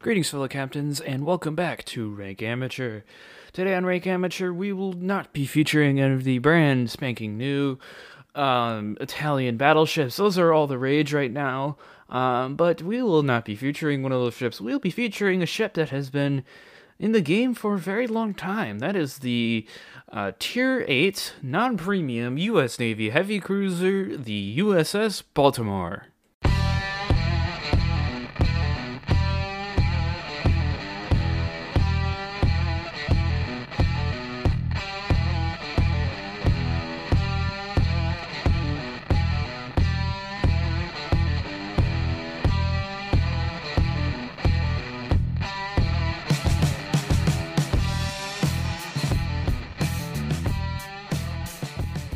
Greetings, fellow captains, and welcome back to Rank Amateur. Today on Rank Amateur, we will not be featuring any of the brand spanking new Italian battleships. Those are all the rage right now, but we will not be featuring one of those ships. We'll be featuring a ship that has been in the game for a very long time. That is the Tier VIII non-premium U.S. Navy heavy cruiser, the USS Baltimore.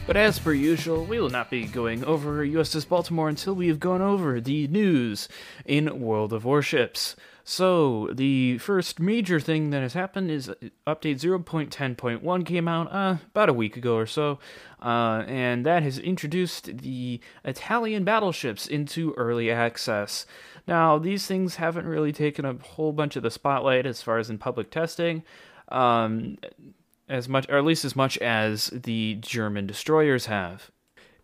But as per usual, we will not be going over USS Baltimore until we have gone over the news in World of Warships. So, the first major thing that has happened is update 0.10.1 came out about a week ago or so, and that has introduced the Italian battleships into early access. Now, these things haven't really taken a whole bunch of the spotlight as far as in public testing. As much, or at least as much as the German destroyers have.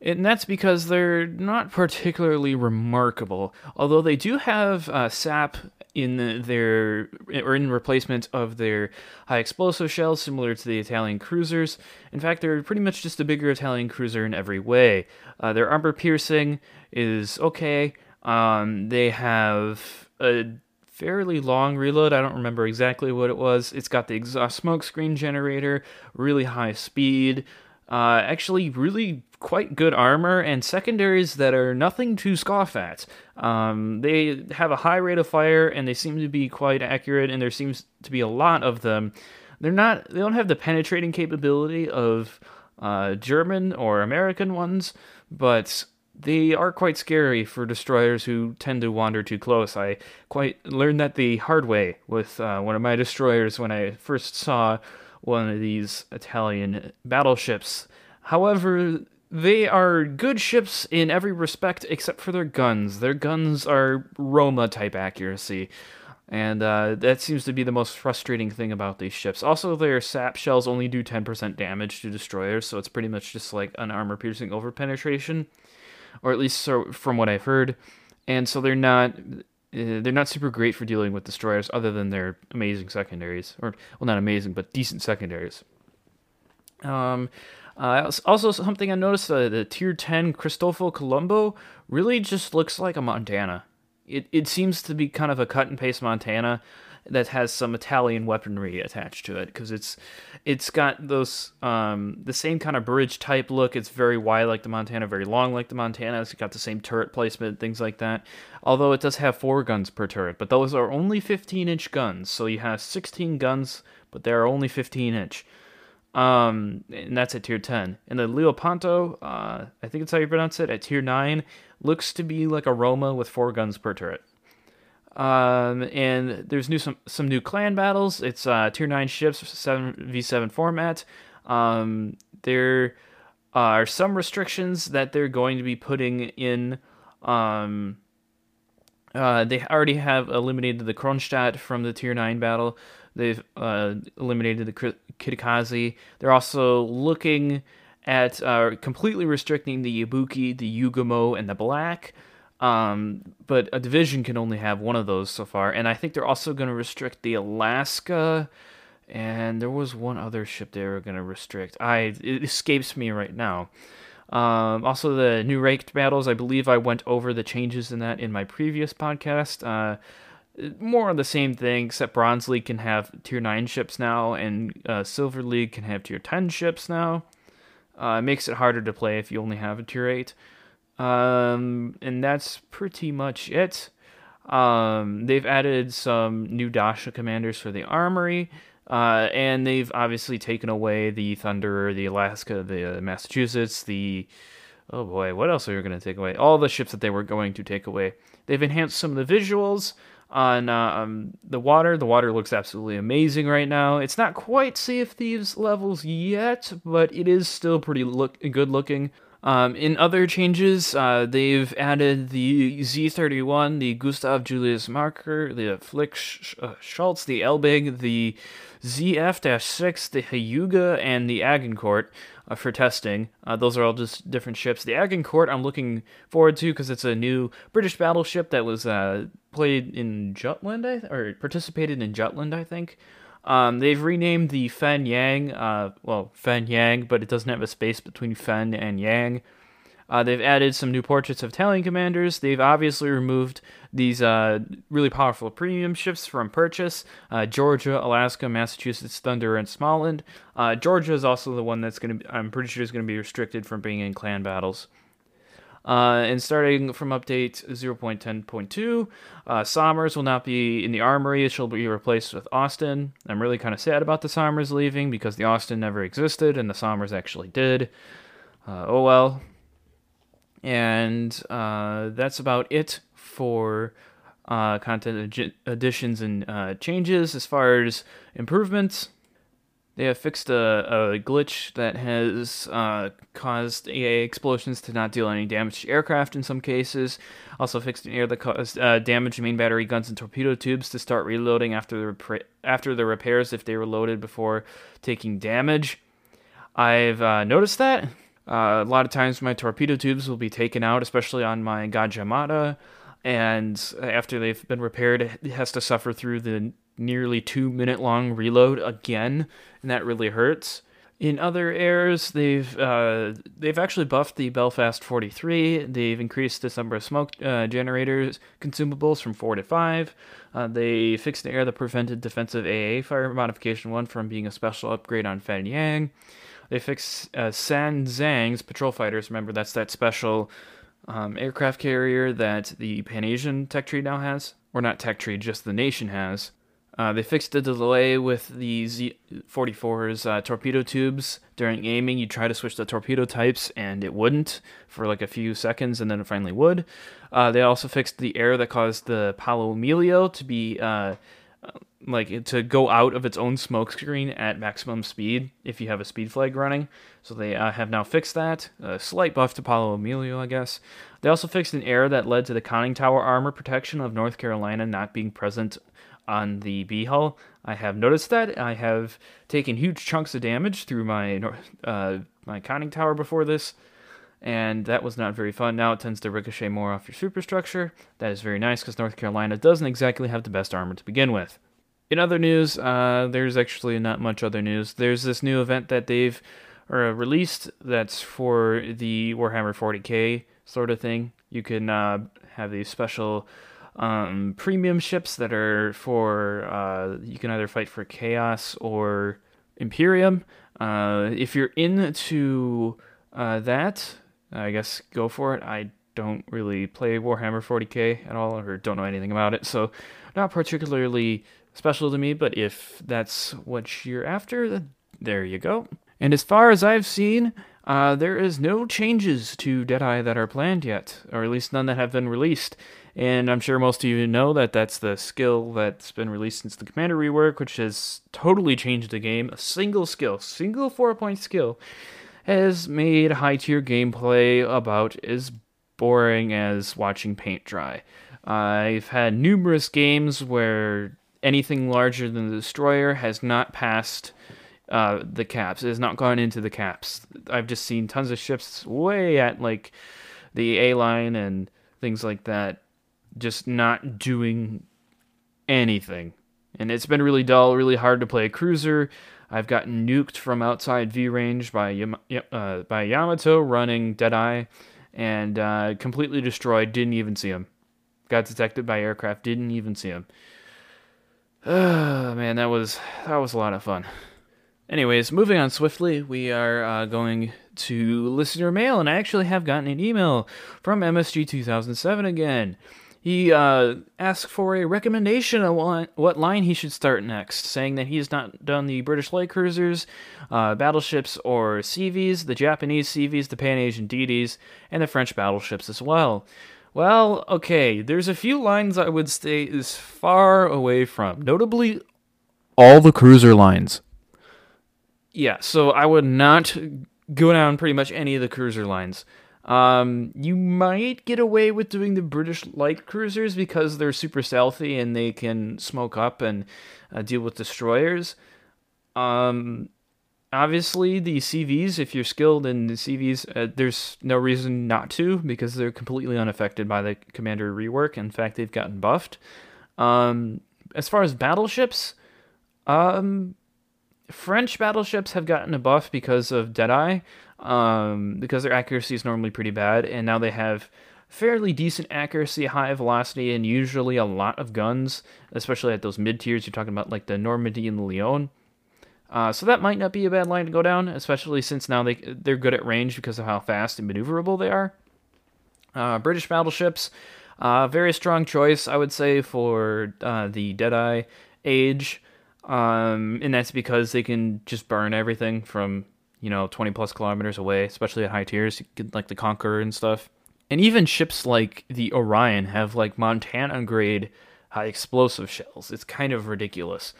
And that's because they're not particularly remarkable, although they do have SAP in replacement of their high explosive shells, similar to the Italian cruisers. In fact, they're pretty much just a bigger Italian cruiser in every way. Their armor piercing is okay. They have a fairly long reload. I don't remember exactly what it was. It's got the exhaust smoke screen generator, really high speed, actually really quite good armor, and secondaries that are nothing to scoff at. They have a high rate of fire, and they seem to be quite accurate, and there seems to be a lot of them. They don't have the penetrating capability of German or American ones, but they are quite scary for destroyers who tend to wander too close. I quite learned that the hard way with one of my destroyers when I first saw one of these Italian battleships. However, they are good ships in every respect except for their guns. Their guns are Roma-type accuracy, and that seems to be the most frustrating thing about these ships. Also, their SAP shells only do 10% damage to destroyers, so it's pretty much just like an armor-piercing over-penetration, or at least so from what I've heard, and so they're not super great for dealing with destroyers, other than their amazing secondaries, or well, not amazing, but decent secondaries. Also, something I noticed: the Tier 10 Cristoforo Colombo really just looks like a Montana. It seems to be kind of a cut and paste Montana that has some Italian weaponry attached to it, because it's got those the same kind of bridge type look. It's very wide like the Montana, very long like the Montana. It's got the same turret placement, things like that. Although it does have 4 guns per turret, but those are only 15-inch guns. So you have 16 guns, but they are only 15-inch. And that's at Tier 10. And the Leopanto, I think it's how you pronounce it, at Tier 9, looks to be like a Roma with 4 guns per turret. And there's some new clan battles. It's Tier 9 ships, 7v7 format. There are some restrictions that they're going to be putting in. They already have eliminated the Kronstadt from the Tier 9 battle. They've eliminated the Kitakaze. They're also looking at completely restricting the Ibuki, the Yugumo, and the Black. But a division can only have one of those so far, and I think they're also going to restrict the Alaska, and there was one other ship they were going to restrict. It escapes me right now. Also, the new ranked battles, I believe I went over the changes in that in my previous podcast. More on the same thing, except Bronze League can have Tier 9 ships now, and Silver League can have Tier 10 ships now. It makes it harder to play if you only have a Tier 8. And that's pretty much it. They've added some new Dasha commanders for the armory, and they've obviously taken away the Thunderer, the Alaska, the Massachusetts, the... Oh boy, what else are you going to take away? All the ships that they were going to take away. They've enhanced some of the visuals on the water. The water looks absolutely amazing right now. It's not quite Sea of Thieves levels yet, but it is still pretty good looking. In other changes, they've added the Z-31, the Gustav Julius Marker, the Flick Schultz, the Elbig, the ZF-6, the Hyuga, and the Agincourt for testing. Those are all just different ships. The Agincourt I'm looking forward to because it's a new British battleship that was played in Jutland, or participated in Jutland, I think. They've renamed the Fenyang, Fenyang, but it doesn't have a space between Fen and Yang. They've added some new portraits of Italian commanders. They've obviously removed these really powerful premium ships from purchase. Georgia, Alaska, Massachusetts, Thunder, and Smaland. Georgia is also the one that's going to, I'm pretty sure, is going to be restricted from being in clan battles. And starting from update 0.10.2, Somers will not be in the armory. It shall be replaced with Austin. I'm really kind of sad about the Somers leaving because the Austin never existed and the Somers actually did. Oh well. And that's about it for content additions and changes. As far as improvements, they have fixed a glitch that has caused AA explosions to not deal any damage to aircraft in some cases. Also fixed an error that caused damage to main battery guns and torpedo tubes to start reloading after the repairs if they were loaded before taking damage. I've noticed that. A lot of times my torpedo tubes will be taken out, especially on my Gajamata, and after they've been repaired, it has to suffer through the nearly 2 minute long reload again, and that really hurts. In other errors, they've actually buffed the Belfast 43. They've increased the number of smoke generators consumables from 4 to 5. They fixed an error that prevented defensive AA fire modification 1 from being a special upgrade on Fenyang. They fixed San Zhang's patrol fighters. Remember, that's that special aircraft carrier that the Pan-Asian tech tree now has, or not tech tree, just the nation has. They fixed the delay with the Z-44's torpedo tubes. During aiming, you try to switch the torpedo types, and it wouldn't for like a few seconds, and then it finally would. They also fixed the error that caused the Paolo Emilio to be to go out of its own smoke screen at maximum speed if you have a speed flag running. So they have now fixed that. A slight buff to Paolo Emilio, I guess. They also fixed an error that led to the conning tower armor protection of North Carolina not being present on the B-Hull. I have noticed that. I have taken huge chunks of damage through my conning tower before this, and that was not very fun. Now it tends to ricochet more off your superstructure. That is very nice, because North Carolina doesn't exactly have the best armor to begin with. In other news, there's actually not much other news. There's this new event that they've released that's for the Warhammer 40K sort of thing. You can have these special premium ships that are for you can either fight for Chaos or Imperium. If you're into that, I guess go for it. I don't really play Warhammer 40k at all, or don't know anything about it, so not particularly special to me, but if that's what you're after, then there you go. And as far as I've seen, there is no changes to Deadeye that are planned yet, or at least none that have been released. And I'm sure most of you know that that's the skill that's been released since the Commander Rework, which has totally changed the game. A single 4-point skill, has made high-tier gameplay about as boring as watching paint dry. I've had numerous games where anything larger than the Destroyer has not passed the caps. It has not gone into the caps. I've just seen tons of ships way at like the A line and things like that, just not doing anything. And it's been really dull, really hard to play a cruiser. I've gotten nuked from outside V range by Yamato running Deadeye, and completely destroyed. Didn't even see him. Got detected by aircraft. Didn't even see him. Man, that was a lot of fun. Anyways, moving on swiftly, we are going to listener mail, and I actually have gotten an email from MSG2007 again. He asked for a recommendation on what line he should start next, saying that he has not done the British light cruisers, battleships, or CVs, the Japanese CVs, the Pan-Asian DDs, and the French battleships as well. Well, okay, there's a few lines I would stay is far away from, notably all the cruiser lines. Yeah, so I would not go down pretty much any of the cruiser lines. You might get away with doing the British light cruisers because they're super stealthy and they can smoke up and deal with destroyers. Obviously, the CVs, if you're skilled in the CVs, there's no reason not to because they're completely unaffected by the Commander Rework. In fact, they've gotten buffed. As far as battleships, French battleships have gotten a buff because of Deadeye, because their accuracy is normally pretty bad, and now they have fairly decent accuracy, high velocity, and usually a lot of guns, especially at those mid-tiers. You're talking about like the Normandy and the Lyon. So that might not be a bad line to go down, especially since now they're good at range because of how fast and maneuverable they are. British battleships, very strong choice, I would say, for the Deadeye age. And that's because they can just burn everything from, 20 plus kilometers away, especially at high tiers, like the Conqueror and stuff. And even ships like the Orion have like Montana grade high explosive shells. It's kind of ridiculous.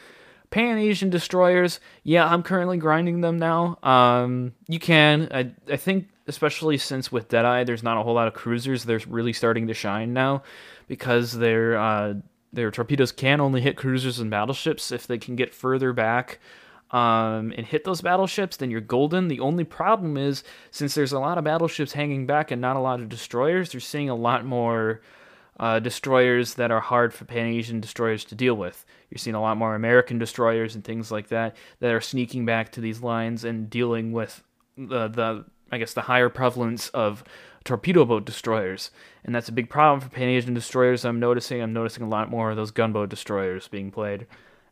Pan-Asian destroyers, yeah, I'm currently grinding them now. You can, I think, especially since with Deadeye, there's not a whole lot of cruisers. They're really starting to shine now because their torpedoes can only hit cruisers and battleships. If they can get further back and hit those battleships, then you're golden. The only problem is, since there's a lot of battleships hanging back and not a lot of destroyers, you're seeing a lot more destroyers that are hard for Pan-Asian destroyers to deal with. You're seeing a lot more American destroyers and things like that that are sneaking back to these lines and dealing with the higher prevalence of torpedo boat destroyers. And that's a big problem for Pan-Asian destroyers. I'm noticing a lot more of those gunboat destroyers being played.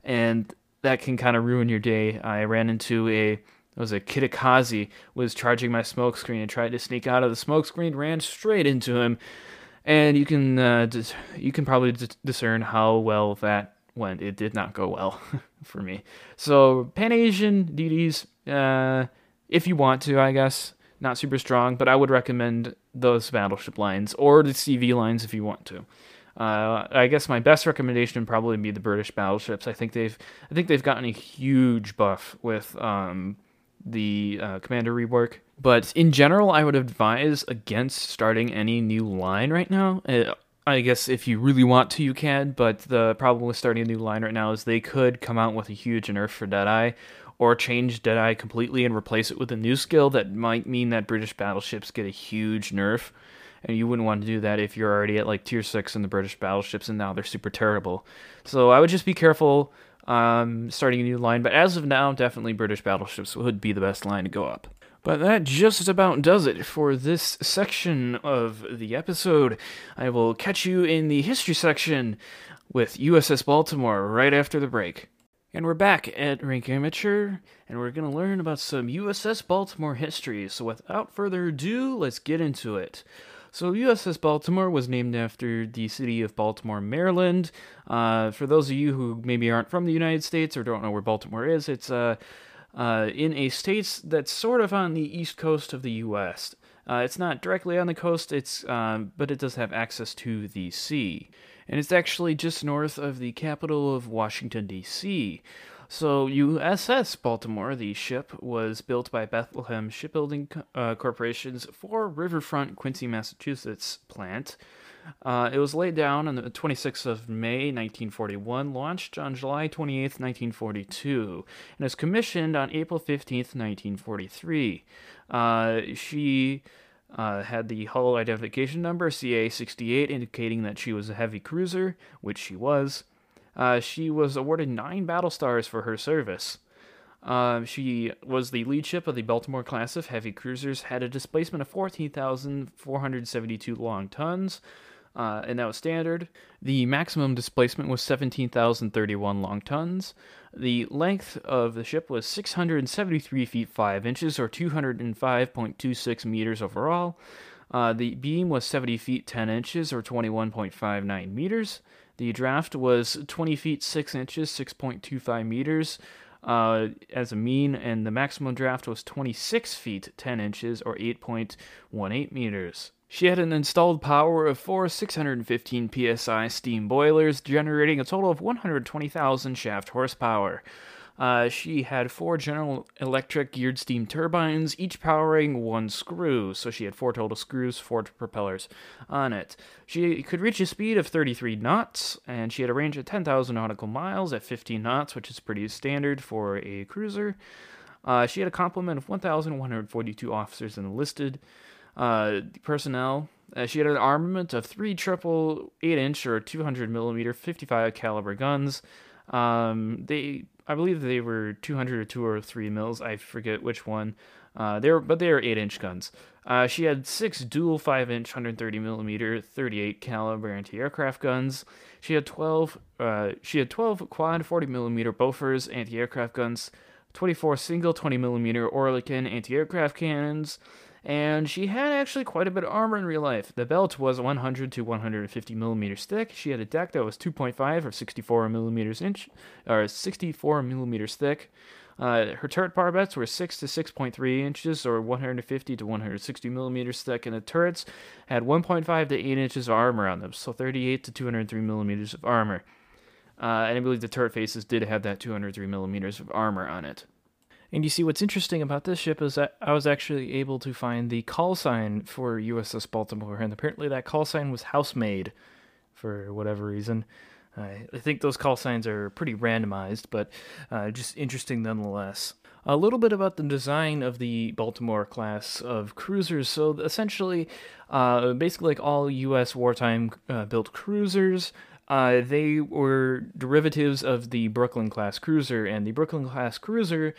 And that can kind of ruin your day. I ran into Kitakaze was charging my smoke screen and tried to sneak out of the smoke screen, ran straight into him. And you can probably discern how well that went. It did not go well for me. So Pan-Asian DDs, if you want to, I guess. Not super strong, but I would recommend those battleship lines or the CV lines if you want to. I guess my best recommendation would probably be the British battleships. I think they've gotten a huge buff with the Commander Rework. But in general, I would advise against starting any new line right now. I guess if you really want to, you can, but the problem with starting a new line right now is they could come out with a huge nerf for Deadeye, or change Deadeye completely and replace it with a new skill that might mean that British battleships get a huge nerf, and you wouldn't want to do that if you're already at like Tier 6 in the British battleships, and now they're super terrible. So I would just be careful starting a new line, but as of now, definitely British battleships would be the best line to go up. But that just about does it for this section of the episode. I will catch you in the history section with USS Baltimore right after the break. And we're back at Rank Amateur, and we're going to learn about some USS Baltimore history. So without further ado, let's get into it. So USS Baltimore was named after the city of Baltimore, Maryland. For those of you who maybe aren't from the United States or don't know where Baltimore is, it's in a state that's sort of on the east coast of the U.S. It's not directly on the coast, but it does have access to the sea. And it's actually just north of the capital of Washington, D.C. So USS Baltimore, the ship, was built by Bethlehem Shipbuilding Corporation's 4 Riverfront Quincy, Massachusetts plant. It was laid down on the 26th of May, 1941, launched on July 28th, 1942, and was commissioned on April 15th, 1943. She had the hull identification number, CA-68, indicating that she was a heavy cruiser, which she was. She was awarded 9 battle stars for her service. She was the lead ship of the Baltimore class of heavy cruisers, had a displacement of 14,472 long tons, and that was standard. The maximum displacement was 17,031 long tons. The length of the ship was 673 feet 5 inches, or 205.26 meters overall. The beam was 70 feet 10 inches, or 21.59 meters. The draft was 20 feet 6 inches, 6.25 meters. As a mean, and the maximum draft was 26 feet 10 inches, or 8.18 meters. She had an installed power of 4 615 psi steam boilers, generating a total of 120,000 shaft horsepower. She had four General Electric geared steam turbines, each powering one screw, so she had four total screws, four propellers on it. She could reach a speed of 33 knots, and she had a range of 10,000 nautical miles at 15 knots, which is pretty standard for a cruiser. She had a complement of 1,142 officers enlisted. Personnel. She had an armament of three triple 8-inch or 200mm 55 caliber guns. I believe they were 200 or 203 mils. I forget which one. They were 8-inch guns. She had six dual 5-inch 130mm 38 caliber anti-aircraft guns. She had 12 quad 40mm Bofors anti-aircraft guns, 24 single 20mm Orlikan anti-aircraft cannons. And she had actually quite a bit of armor in real life. The belt was 100 to 150 millimeters thick. She had a deck that was 2.5 or 64 millimeters thick. Her turret barbets were 6 to 6.3 inches or 150 to 160 millimeters thick, and the turrets had 1.5 to 8 inches of armor on them, so 38 to 203 millimeters of armor. And I believe the turret faces did have that 203 millimeters of armor on it. And you see, what's interesting about this ship is that I was actually able to find the call sign for USS Baltimore, and apparently that call sign was housemaid for whatever reason. I think those call signs are pretty randomized, but just interesting nonetheless. A little bit about the design of the Baltimore class of cruisers. So essentially, basically like all U.S. wartime built cruisers, they were derivatives of the Brooklyn-class cruiser, and the Brooklyn-class cruiser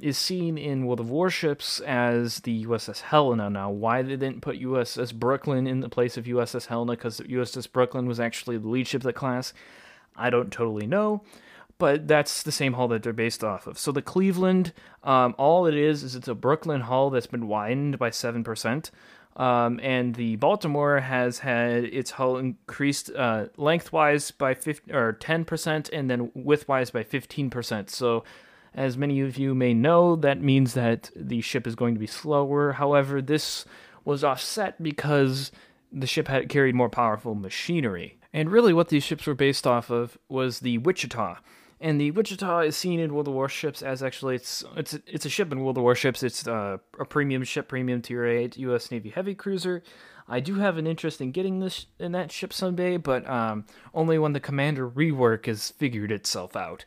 is seen in World of Warships as the USS Helena. Now, why they didn't put USS Brooklyn in the place of USS Helena, because USS Brooklyn was actually the lead ship of the class, I don't totally know, but that's the same hull that they're based off of. So the Cleveland, all it is it's a Brooklyn hull that's been widened by 7%. And the Baltimore has had its hull increased lengthwise by 10%, and then widthwise by 15%. So, as many of you may know, that means that the ship is going to be slower. However, this was offset because the ship had carried more powerful machinery. And really, what these ships were based off of was the Wichita. And the Wichita is seen in World of Warships as actually it's a ship in World of Warships. It's a premium ship, premium Tier VIII U.S. Navy heavy cruiser. I do have an interest in getting this in that ship someday, but only when the Commander Rework has figured itself out.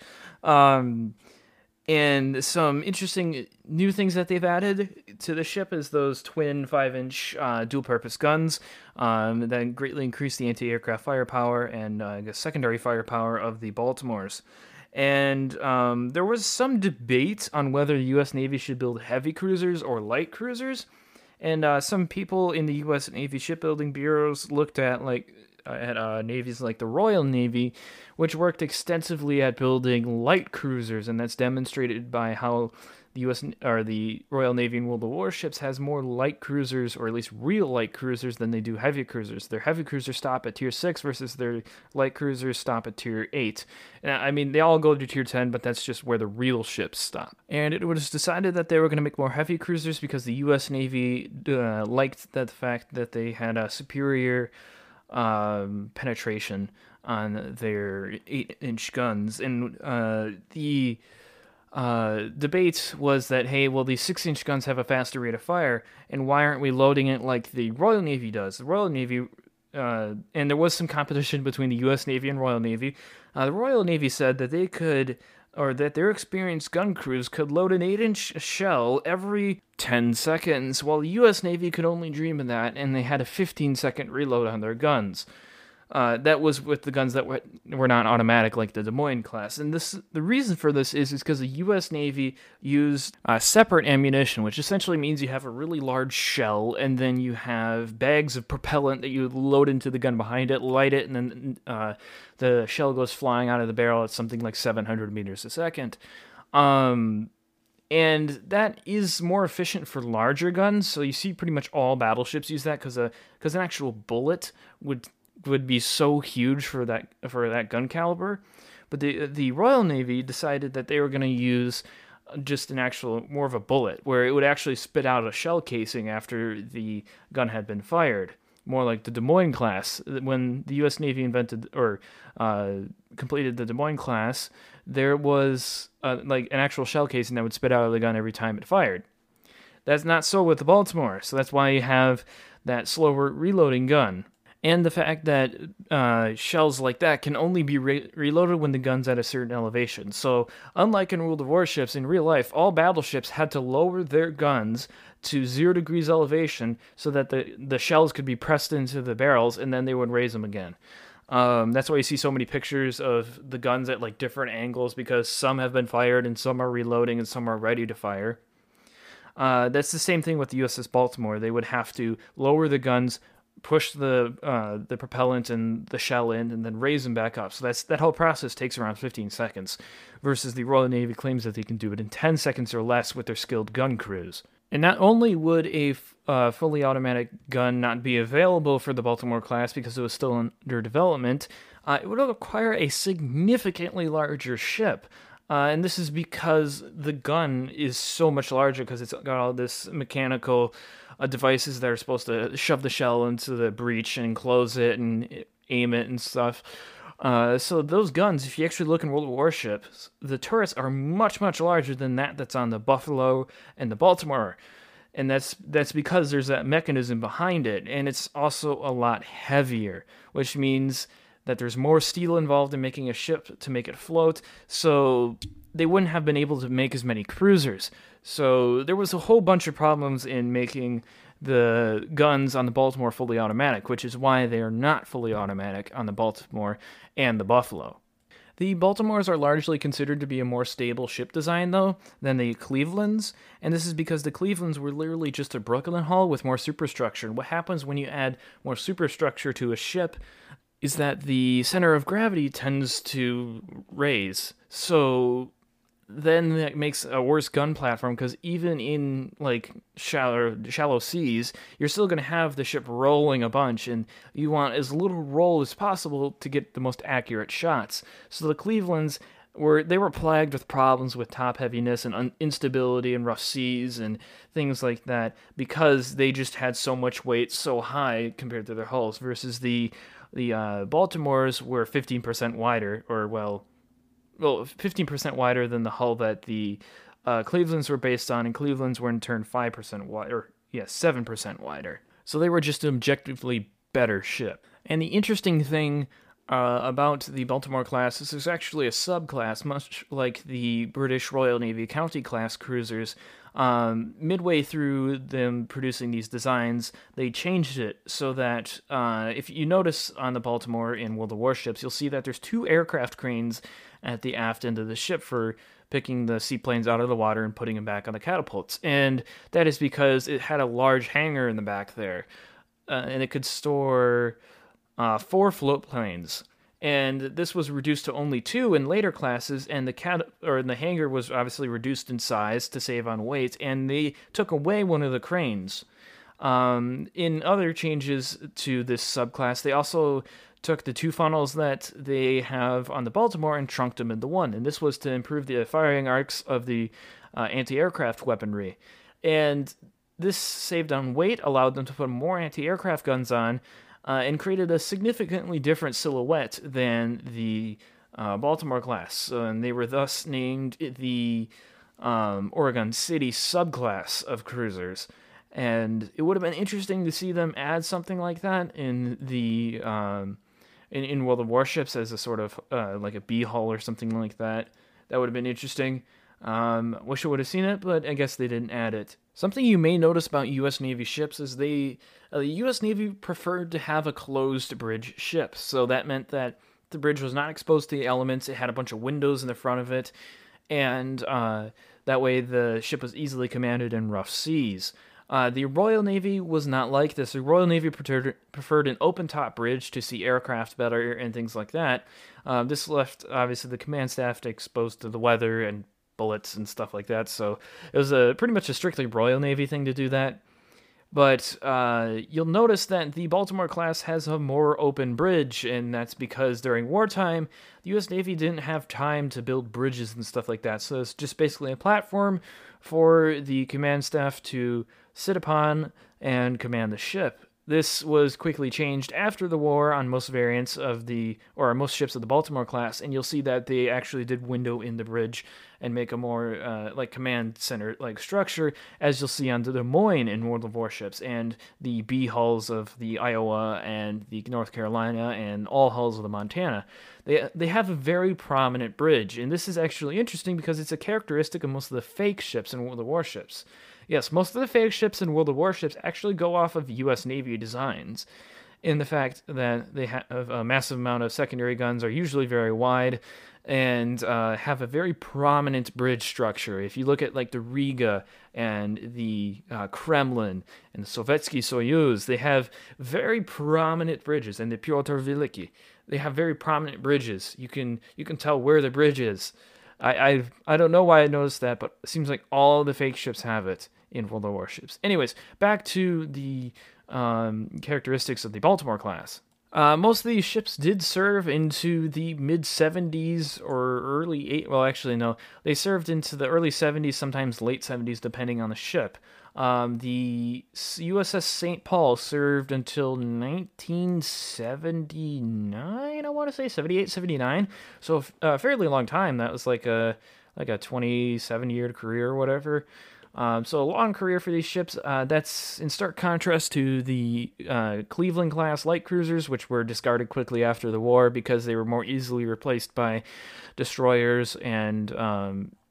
And some interesting new things that they've added to the ship is those twin 5-inch dual-purpose guns that greatly increase the anti-aircraft firepower and secondary firepower of the Baltimores. And there was some debate on whether the U.S. Navy should build heavy cruisers or light cruisers. And some people in the U.S. Navy shipbuilding bureaus looked at navies like the Royal Navy, which worked extensively at building light cruisers. And that's demonstrated by how the the Royal Navy in World of Warships has more light cruisers, or at least real light cruisers, than they do heavy cruisers. Their heavy cruisers stop at Tier 6 versus their light cruisers stop at Tier 8. And I mean, they all go to Tier 10, but that's just where the real ships stop. And it was decided that they were going to make more heavy cruisers because the U.S. Navy liked the fact that they had a superior penetration on their 8-inch guns. And the debate was that, hey, well, these 6-inch guns have a faster rate of fire, and why aren't we loading it like the Royal Navy does? The Royal Navy, and there was some competition between the U.S. Navy and Royal Navy. The Royal Navy said that they could, or that their experienced gun crews could load an 8-inch shell every 10 seconds, while the U.S. Navy could only dream of that, and they had a 15-second reload on their guns. That was with the guns that were not automatic, like the Des Moines class. And the reason for this is because the U.S. Navy used separate ammunition, which essentially means you have a really large shell, and then you have bags of propellant that you load into the gun behind it, light it, and then the shell goes flying out of the barrel at something like 700 meters a second. And that is more efficient for larger guns, so you see pretty much all battleships use that, because an actual bullet would be so huge for that gun caliber. But the Royal Navy decided that they were going to use just an actual, more of a bullet, where it would actually spit out a shell casing after the gun had been fired, more like the Des Moines class. When the U.S. Navy invented or completed the Des Moines class, there was like an actual shell casing that would spit out of the gun every time it fired. That's not so with the Baltimore, so that's why you have that slower reloading gun. And the fact that shells like that can only be reloaded when the gun's at a certain elevation. So, unlike in World of Warships, in real life, all battleships had to lower their guns to 0 degrees elevation so that the shells could be pressed into the barrels, and then they would raise them again. That's why you see so many pictures of the guns at like different angles, because some have been fired, and some are reloading, and some are ready to fire. That's the same thing with the USS Baltimore. They would have to lower the guns, push the propellant and the shell in, and then raise them back up. So that whole process takes around 15 seconds, versus the Royal Navy claims that they can do it in 10 seconds or less with their skilled gun crews. And not only would a fully automatic gun not be available for the Baltimore class because it was still under development, it would require a significantly larger ship. And this is because the gun is so much larger, because it's got all this mechanical devices that are supposed to shove the shell into the breech and close it and aim it and stuff. So those guns, if you actually look in World of Warships, the turrets are much, much larger than that's on the Buffalo and the Baltimore. And that's because there's that mechanism behind it. And it's also a lot heavier, which means that there's more steel involved in making a ship to make it float, so they wouldn't have been able to make as many cruisers. So there was a whole bunch of problems in making the guns on the Baltimore fully automatic, which is why they are not fully automatic on the Baltimore and the Buffalo. The Baltimores are largely considered to be a more stable ship design, though, than the Clevelands, and this is because the Clevelands were literally just a Brooklyn hull with more superstructure. And what happens when you add more superstructure to a ship is that the center of gravity tends to raise. So then that makes a worse gun platform, because even in like shallow seas, you're still going to have the ship rolling a bunch, and you want as little roll as possible to get the most accurate shots. So the Clevelands were plagued with problems with top heaviness and instability and rough seas and things like that, because they just had so much weight so high compared to their hulls, versus the Baltimores were 15% wider, or 15% wider than the hull that the Clevelands were based on, and Clevelands were in turn 5% wider, 7% wider. So they were just an objectively better ship. And the interesting thing about the Baltimore class is there's actually a subclass, much like the British Royal Navy County class cruisers. Midway through them producing these designs, they changed it so that if you notice on the Baltimore in World of Warships, you'll see that there's two aircraft cranes at the aft end of the ship for picking the seaplanes out of the water and putting them back on the catapults. And that is because it had a large hangar in the back there, and it could store 4 float planes. And this was reduced to only 2 in later classes, and the hangar was obviously reduced in size to save on weight, and they took away one of the cranes. In other changes to this subclass, they also took the 2 funnels that they have on the Baltimore and trunked them into 1, and this was to improve the firing arcs of the anti-aircraft weaponry. And this saved on weight, allowed them to put more anti-aircraft guns on, and created a significantly different silhouette than the Baltimore class. And they were thus named the Oregon City subclass of cruisers. And it would have been interesting to see them add something like that in the in World of Warships as a sort of like a B-Hull or something like that. That would have been interesting. Wish I would have seen it, but I guess they didn't add it. Something you may notice about U.S. Navy ships is the U.S. Navy preferred to have a closed bridge ship, so that meant that the bridge was not exposed to the elements. It had a bunch of windows in the front of it, and that way the ship was easily commanded in rough seas. The Royal Navy was not like this. The Royal Navy preferred an open-top bridge to see aircraft better and things like that. This left, obviously, the command staff exposed to the weather and bullets and stuff like that, so it was pretty much a strictly Royal Navy thing to do that. But you'll notice that the Baltimore class has a more open bridge, and that's because during wartime, the U.S. Navy didn't have time to build bridges and stuff like that, so it's just basically a platform for the command staff to sit upon and command the ship. This was quickly changed after the war on most variants of the, or most ships of the Baltimore class, and you'll see that they actually did window in the bridge and make a more like command center like structure, as you'll see on the Des Moines in World of Warships and the B-Hulls of the Iowa and the North Carolina and all hulls of the Montana. They have a very prominent bridge, and this is actually interesting because it's a characteristic of most of the fake ships in World of Warships. Yes, most of the fake ships in World of Warships actually go off of U.S. Navy designs, in the fact that they have a massive amount of secondary guns, are usually very wide, and have a very prominent bridge structure. If you look at like the Riga and the Kremlin and the Sovietsky Soyuz, they have very prominent bridges, and the Piotr Veliki, they have very prominent bridges. You can tell where the bridge is. I don't know why I noticed that, but it seems like all the fake ships have it in World of Warships. Anyways, back to the characteristics of the Baltimore class. Most of these ships did serve into the mid-70s or they served into the early 70s, sometimes late 70s, depending on the ship. The USS St. Paul served until 1979, I want to say, 78, 79. So a fairly long time. That was like a 27-year career or whatever. So a long career for these ships. That's in stark contrast to the Cleveland-class light cruisers, which were discarded quickly after the war because they were more easily replaced by destroyers and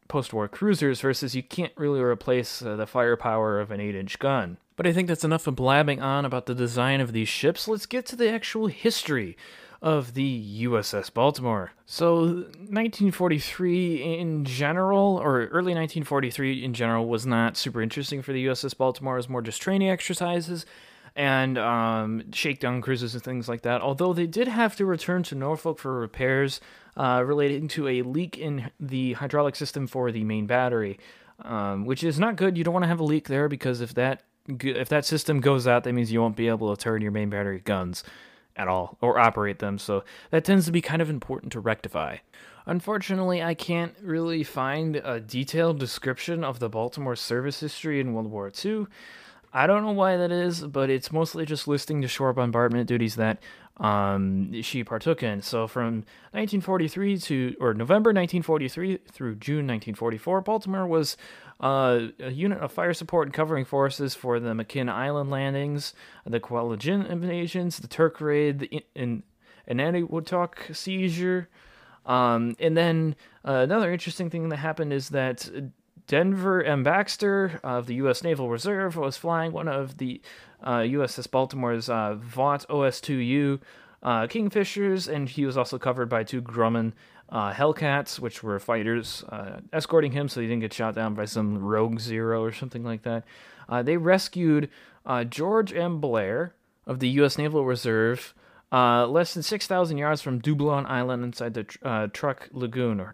post-war cruisers, versus you can't really replace the firepower of an 8-inch gun. But I think that's enough of blabbing on about the design of these ships. Let's get to the actual history of the USS Baltimore. So 1943 in general, or early 1943 in general, was not super interesting for the USS Baltimore. It was more just training exercises and shakedown cruises and things like that, although they did have to return to Norfolk for repairs relating to a leak in the hydraulic system for the main battery, which is not good. You don't want to have a leak there, because if that system goes out, that means you won't be able to turn your main battery guns at all, or operate them, so that tends to be kind of important to rectify. Unfortunately, I can't really find a detailed description of the Baltimore service history in World War II. I don't know why that is, but it's mostly just listing the shore bombardment duties that she partook in. So from November 1943 through June 1944, Baltimore was a unit of fire support and covering forces for the McKin Island landings, the Kwajalein invasions, the Turk raid, the Eniwetok seizure. And then another interesting thing that happened is that Denver M. Baxter of the U.S. Naval Reserve was flying one of the USS Baltimore's Vought OS-2U Kingfishers, and he was also covered by two Grumman Hellcats, which were fighters escorting him so he didn't get shot down by some Rogue Zero or something like that. They rescued George M. Blair of the U.S. Naval Reserve less than 6,000 yards from Dublon Island inside the Turk Lagoon,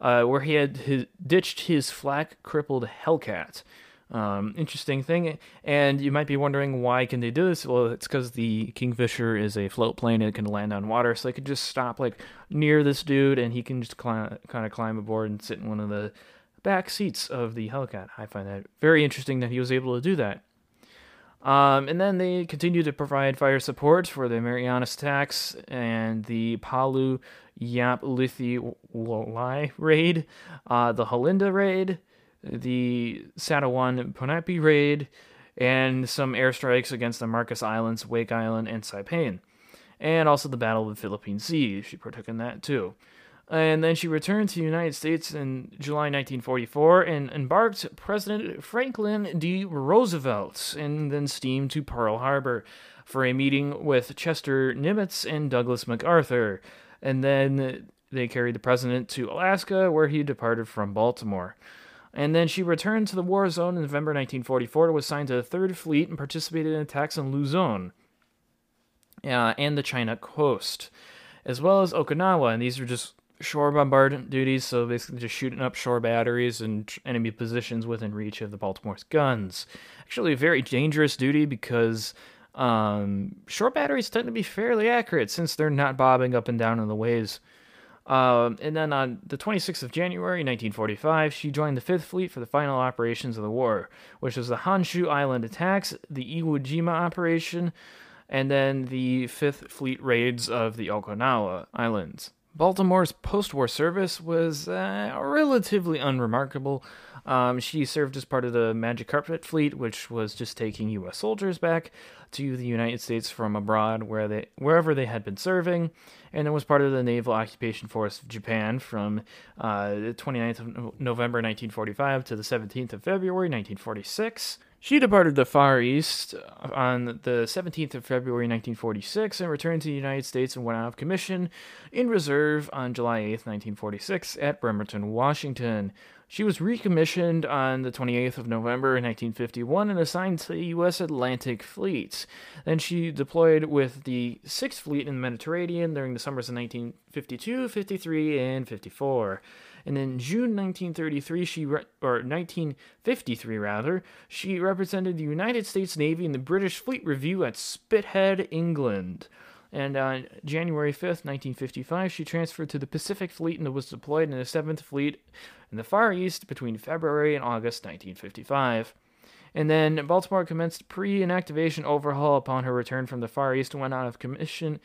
where he had ditched his flak-crippled Hellcat. Interesting thing, and you might be wondering, why can they do this? Well, it's because the Kingfisher is a float plane and it can land on water, so they could just stop like near this dude, and he can just kind of climb aboard and sit in one of the back seats of the Hellcat. I find that very interesting that he was able to do that. And then they continued to provide fire support for the Marianas attacks and the Palu Yap Lithi Lai raid, the Halinda raid, the Satawan Ponape raid, and some airstrikes against the Marcus Islands, Wake Island, and Saipan. And also the Battle of the Philippine Sea, she partook in that too. And then she returned to the United States in July 1944 and embarked President Franklin D. Roosevelt, and then steamed to Pearl Harbor for a meeting with Chester Nimitz and Douglas MacArthur. And then they carried the president to Alaska, where he departed from Baltimore. And then she returned to the war zone in November 1944, was assigned to the 3rd Fleet and participated in attacks on Luzon and the China coast, as well as Okinawa. And these were just shore bombardment duties, so basically just shooting up shore batteries and enemy positions within reach of the Baltimore's guns. Actually a very dangerous duty, because shore batteries tend to be fairly accurate since they're not bobbing up and down in the waves. And then on the 26th of January, 1945, she joined the 5th Fleet for the final operations of the war, which was the Honshu Island attacks, the Iwo Jima operation, and then the 5th Fleet raids of the Okinawa Islands. Baltimore's post-war service was relatively unremarkable. She served as part of the Magic Carpet Fleet, which was just taking U.S. soldiers back to the United States from abroad, wherever they had been serving, and then was part of the Naval Occupation Force of Japan from the 29th of November 1945 to the 17th of February 1946. She departed the Far East on the 17th of February 1946 and returned to the United States and went out of commission in reserve on July 8th, 1946 at Bremerton, Washington. She was recommissioned on the 28th of November 1951 and assigned to the U.S. Atlantic Fleet. Then she deployed with the 6th Fleet in the Mediterranean during the summers of 1952, 53, and 54. And in June 1933, she represented the United States Navy in the British Fleet Review at Spithead, England. And on January 5th, 1955, she transferred to the Pacific Fleet and was deployed in the 7th Fleet in the Far East between February and August 1955. And then Baltimore commenced pre-inactivation overhaul upon her return from the Far East and went out of commission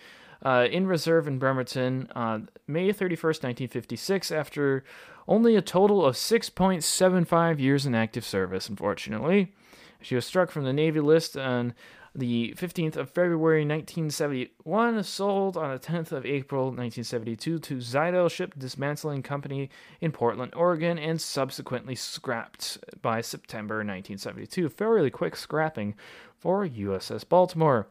in reserve in Bremerton on May 31st, 1956, after only a total of 6.75 years in active service, unfortunately. She was struck from the Navy list on the 15th of February 1971, sold on the 10th of April 1972 to Zyto Ship Dismantling Company in Portland, Oregon, and subsequently scrapped by September 1972. Fairly quick scrapping for USS Baltimore.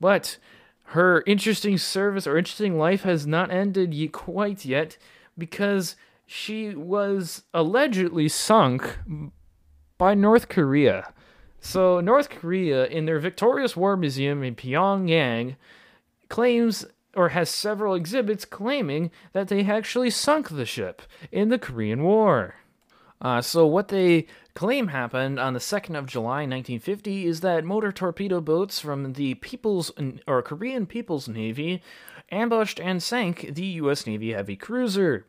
But her interesting service or interesting life has not ended quite yet, because she was allegedly sunk by North Korea. So North Korea, in their Victorious War Museum in Pyongyang, claims or has several exhibits claiming that they actually sunk the ship in the Korean War. So what they claim happened on the 2nd of July 1950 is that motor torpedo boats from the Korean People's Navy ambushed and sank the U.S. Navy heavy cruiser.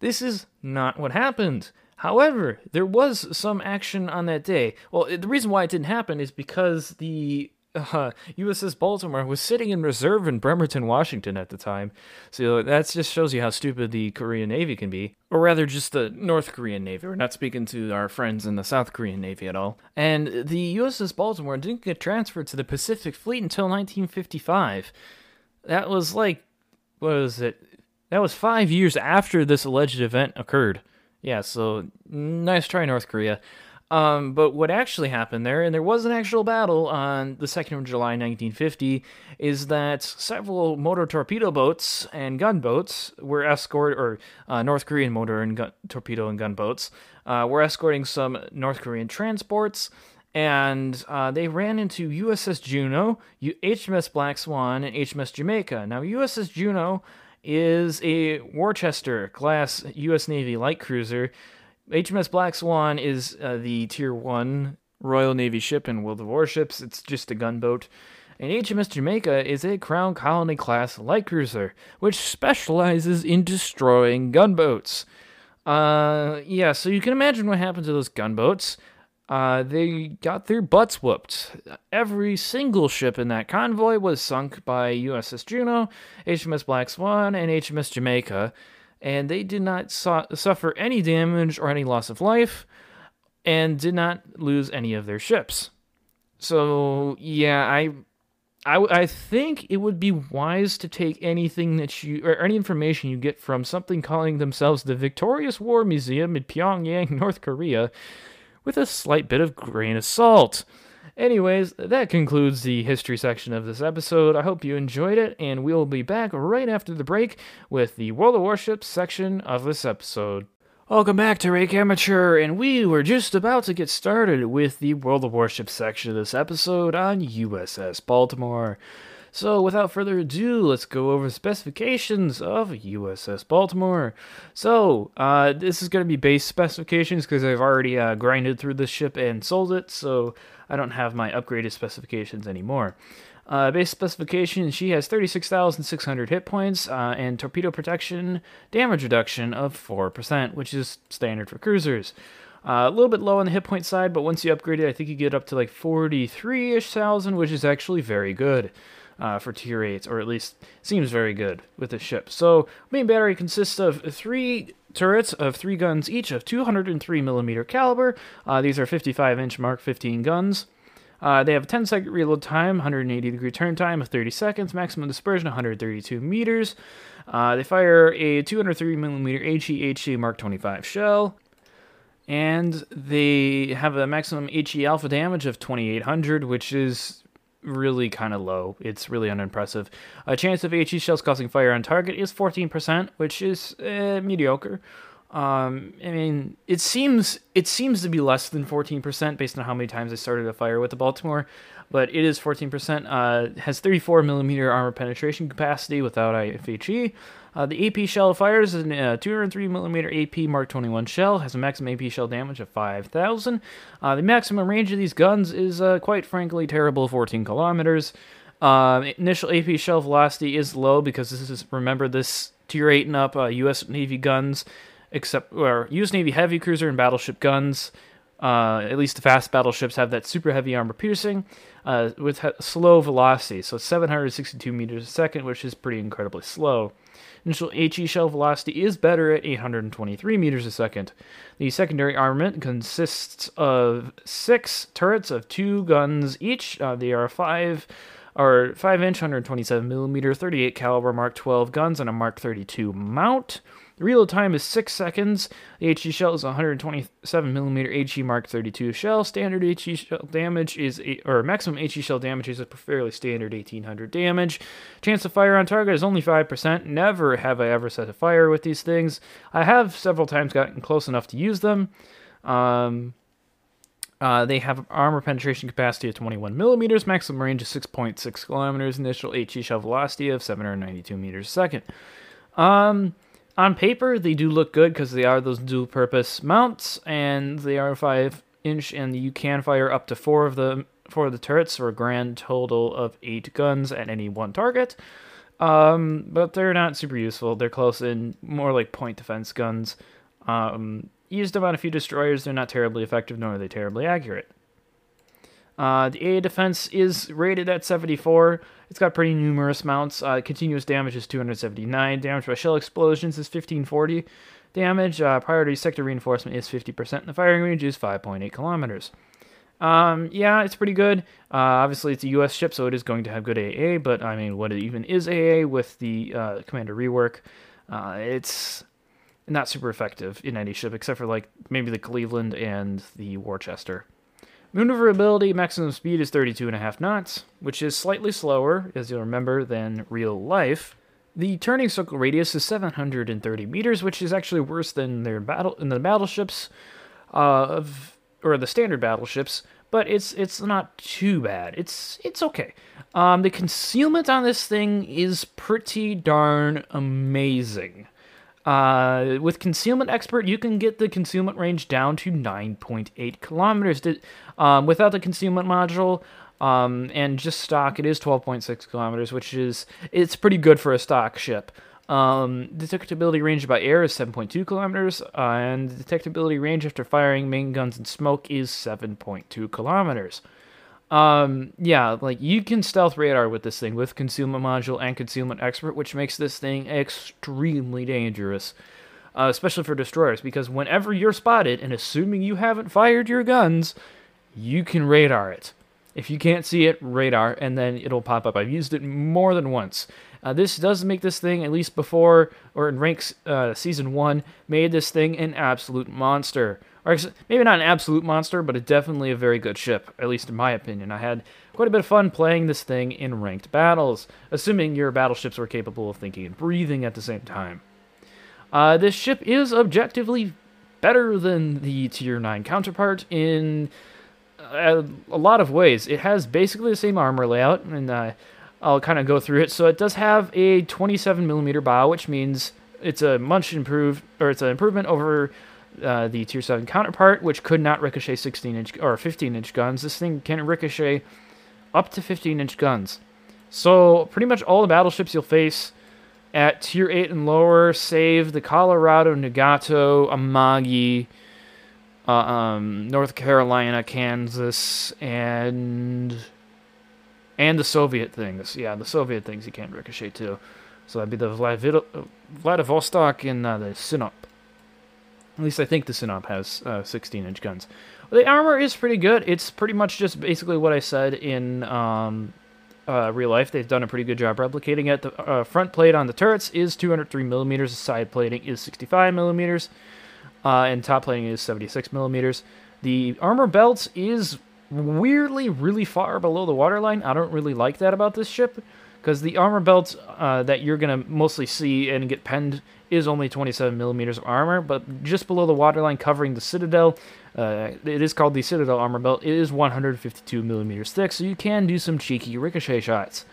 This is not what happened. However, there was some action on that day. Well, the reason why it didn't happen is because the USS Baltimore was sitting in reserve in Bremerton, Washington at the time. So that just shows you how stupid the Korean Navy can be. Or rather, just the North Korean Navy. We're not speaking to our friends in the South Korean Navy at all. And the USS Baltimore didn't get transferred to the Pacific Fleet until 1955. That was That was 5 years after this alleged event occurred. Yeah, so nice try, North Korea. But what actually happened there, and there was an actual battle on the 2nd of July 1950, is that several motor torpedo boats and gunboats were North Korean motor and torpedo and gunboats were escorting some North Korean transports, and they ran into USS Juno, HMS Black Swan, and HMS Jamaica. Now, USS Juno is a Worcester-class U.S. Navy light cruiser. HMS Black Swan is the Tier 1 Royal Navy ship in World of Warships. It's just a gunboat. And HMS Jamaica is a Crown Colony-class light cruiser, which specializes in destroying gunboats. Yeah, so you can imagine what happened to those gunboats. They got their butts whooped. Every single ship in that convoy was sunk by USS Juno, HMS Black Swan, and HMS Jamaica, and they did not suffer any damage or any loss of life, and did not lose any of their ships. So, yeah, I think it would be wise to take anything that or any information you get from something calling themselves the Victorious War Museum in Pyongyang, North Korea, with a slight bit of grain of salt. Anyways, that concludes the history section of this episode. I hope you enjoyed it, and we'll be back right after the break with the World of Warships section of this episode. Welcome back to Rank Amateur, and we were just about to get started with the World of Warships section of this episode on USS Baltimore. So, without further ado, let's go over specifications of USS Baltimore. So, this is going to be base specifications because I've already grinded through this ship and sold it, so I don't have my upgraded specifications anymore. Base specification, she has 36,600 hit points and torpedo protection damage reduction of 4%, which is standard for cruisers. A little bit low on the hit point side, but once you upgrade it, I think you get up to like 43-ish thousand, which is actually very good for Tier 8, or at least seems very good with this ship. So, main battery consists of 3 turrets of 3 guns each of 203mm caliber. These are 55-inch Mark 15 guns. They have a 10-second reload time, 180-degree turn time of 30 seconds, maximum dispersion 132 meters. They fire a 203mm HE-HC Mark 25 shell, and they have a maximum HE alpha damage of 2,800, which is really kind of low. It's really unimpressive. A chance of HE shells causing fire on target is 14%, which is mediocre. I mean, it seems to be less than 14% based on how many times I started a fire with the Baltimore, but it is 14%. Has 34mm armor penetration capacity without IFHE. The AP shell fires is a 203mm AP Mark 21 shell, has a maximum AP shell damage of 5,000. The maximum range of these guns is quite frankly terrible, 14 kilometers. Initial AP shell velocity is low because this is, remember, this Tier 8 and up U.S. Navy guns. Except, or U.S. Navy heavy cruiser and battleship guns, at least the fast battleships have that super heavy armor piercing with slow velocity, so 762 meters a second, which is pretty incredibly slow. Initial HE shell velocity is better at 823 meters a second. The secondary armament consists of 6 turrets of 2 guns each. They are 5-inch, 127mm, 38 caliber Mark 12 guns and a Mark 32 mount. The reload time is 6 seconds. The HE shell is 127mm HE Mark 32 shell. Standard HE shell damage is, maximum HE shell damage is a fairly standard 1800 damage. Chance of fire on target is only 5%. Never have I ever set a fire with these things. I have several times gotten close enough to use them. They have armor penetration capacity of 21mm, maximum range of 6.6 kilometers, initial HE shell velocity of 792 meters a second. On paper, they do look good because they are those dual-purpose mounts, and they are 5-inch, and you can fire up to four of the turrets for a grand total of 8 guns at any one target. But they're not super useful. They're close in, more like point defense guns. Used them on a few destroyers. They're not terribly effective, nor are they terribly accurate. The AA defense is rated at 74. It's got pretty numerous mounts. Continuous damage is 279. Damage by shell explosions is 1540 damage. Priority sector reinforcement is 50%. And the firing range is 5.8 kilometers. Yeah, it's pretty good. Obviously, it's a U.S. ship, so it is going to have good AA. But, I mean, what even is AA with the Commander Rework? It's not super effective in any ship, except for, like, maybe the Cleveland and the Worcester. Maneuverability maximum speed is 32.5 knots, which is slightly slower, as you'll remember, than real life. The turning circle radius is 730 meters, which is actually worse than the battleships, or the standard battleships. But it's not too bad. It's okay. The concealment on this thing is pretty darn amazing. With Concealment Expert, you can get the concealment range down to 9.8 kilometers. Without the concealment module and just stock, it is 12.6 kilometers, which is pretty good for a stock ship. Detectability range by air is 7.2 kilometers, and detectability range after firing main guns and smoke is 7.2 kilometers. Yeah, like, you can stealth radar with this thing, with Concealment Module and Concealment Expert, which makes this thing extremely dangerous, especially for destroyers, because whenever you're spotted, and assuming you haven't fired your guns, you can radar it. If you can't see it, radar, and then it'll pop up. I've used it more than once. This does make this thing, at least before, or in Rank Season 1, made this thing an absolute monster. Or maybe not an absolute monster, but definitely a very good ship, at least in my opinion. I had quite a bit of fun playing this thing in ranked battles, assuming your battleships were capable of thinking and breathing at the same time. This ship is objectively better than the Tier 9 counterpart in a lot of ways. It has basically the same armor layout, and I'll kind of go through it. So it does have a 27mm bow, which means it's a much improved, or it's an improvement over the Tier 7 counterpart, which could not ricochet 16-inch or 15-inch guns. This thing can ricochet up to 15-inch guns. So pretty much all the battleships you'll face at Tier 8 and lower, save the Colorado, Nagato, Amagi, North Carolina, Kansas, and the Soviet things. Yeah, the Soviet things you can't ricochet to. So that'd be the Vladivostok and the Sinop. At least I think the Sinop has 16-inch guns. The armor is pretty good. It's pretty much just basically what I said in real life. They've done a pretty good job replicating it. The front plate on the turrets is 203 millimeters. The side plating is 65 millimeters. And top plating is 76 millimeters. The armor belts is weirdly really far below the waterline. I don't really like that about this ship, because the armor belts that you're going to mostly see and get penned is only 27 millimeters of armor, but just below the waterline covering the Citadel, it is called the Citadel armor belt, it is 152 millimeters thick, so you can do some cheeky ricochet shots.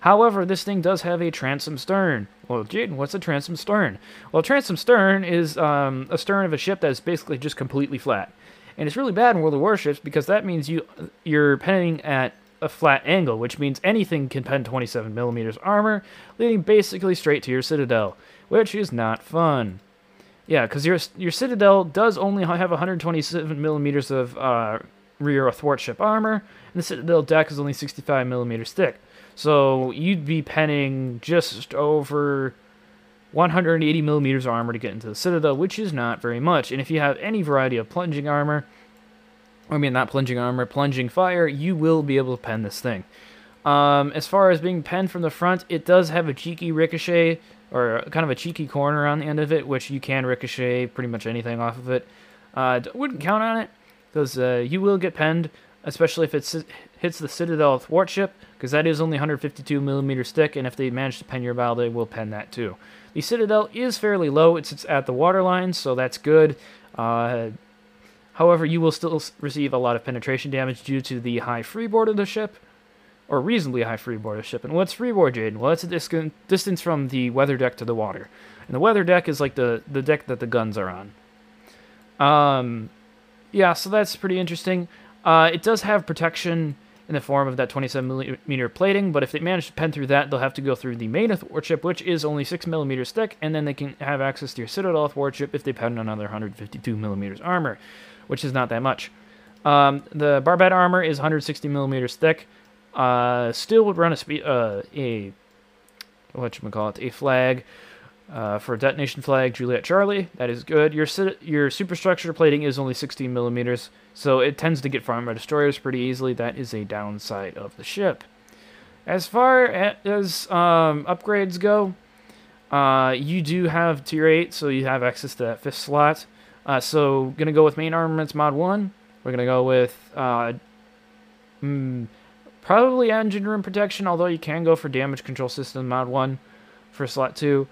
However, this thing does have a transom stern. Well, Jaden, what's a transom stern? Well, a transom stern is a stern of a ship that is basically just completely flat. And it's really bad in World of Warships because that means you're penning at a flat angle, which means anything can pen 27 millimeters armor, leading basically straight to your Citadel, which is not fun. Yeah, because your Citadel does only have 127 millimeters of rear athwartship armor, and the Citadel deck is only 65 millimeters thick. So you'd be penning just over 180 millimeters of armor to get into the Citadel, which is not very much. And if you have any variety of plunging armor, I mean, not plunging armor, plunging fire, you will be able to pen this thing. As far as being penned from the front, it does have a cheeky ricochet, or kind of a cheeky corner on the end of it, which you can ricochet pretty much anything off of it. Wouldn't count on it, because you will get penned, especially if it hits the Citadel thwartship, because that is only 152 millimeters thick, and if they manage to pen your bow, they will pen that too. The Citadel is fairly low, it sits at the waterline, so that's good. However, you will still receive a lot of penetration damage due to the high freeboard of the ship, or reasonably high freeboard of the ship. And what's freeboard, Jaden? Well, it's a distance from the weather deck to the water. And the weather deck is like the deck that the guns are on. Yeah, so that's pretty interesting. It does have protection in the form of that 27-millimeter plating, but if they manage to pen through that, they'll have to go through the main athwartship, which is only 6 millimeters thick, and then they can have access to your Citadel athwartship if they pen another 152 millimeters armor, which is not that much. The barbette armor is 160 millimeters thick. Still would run a flag for a detonation flag, Juliet Charlie. That is good. Your superstructure plating is only 16 millimeters, so it tends to get farmed by destroyers pretty easily. That is a downside of the ship. As far as upgrades go, you do have Tier 8, so you have access to that fifth slot. So going to go with main armaments mod 1. We're going to go with probably engine room protection, although you can go for damage control system mod 1 for slot 2.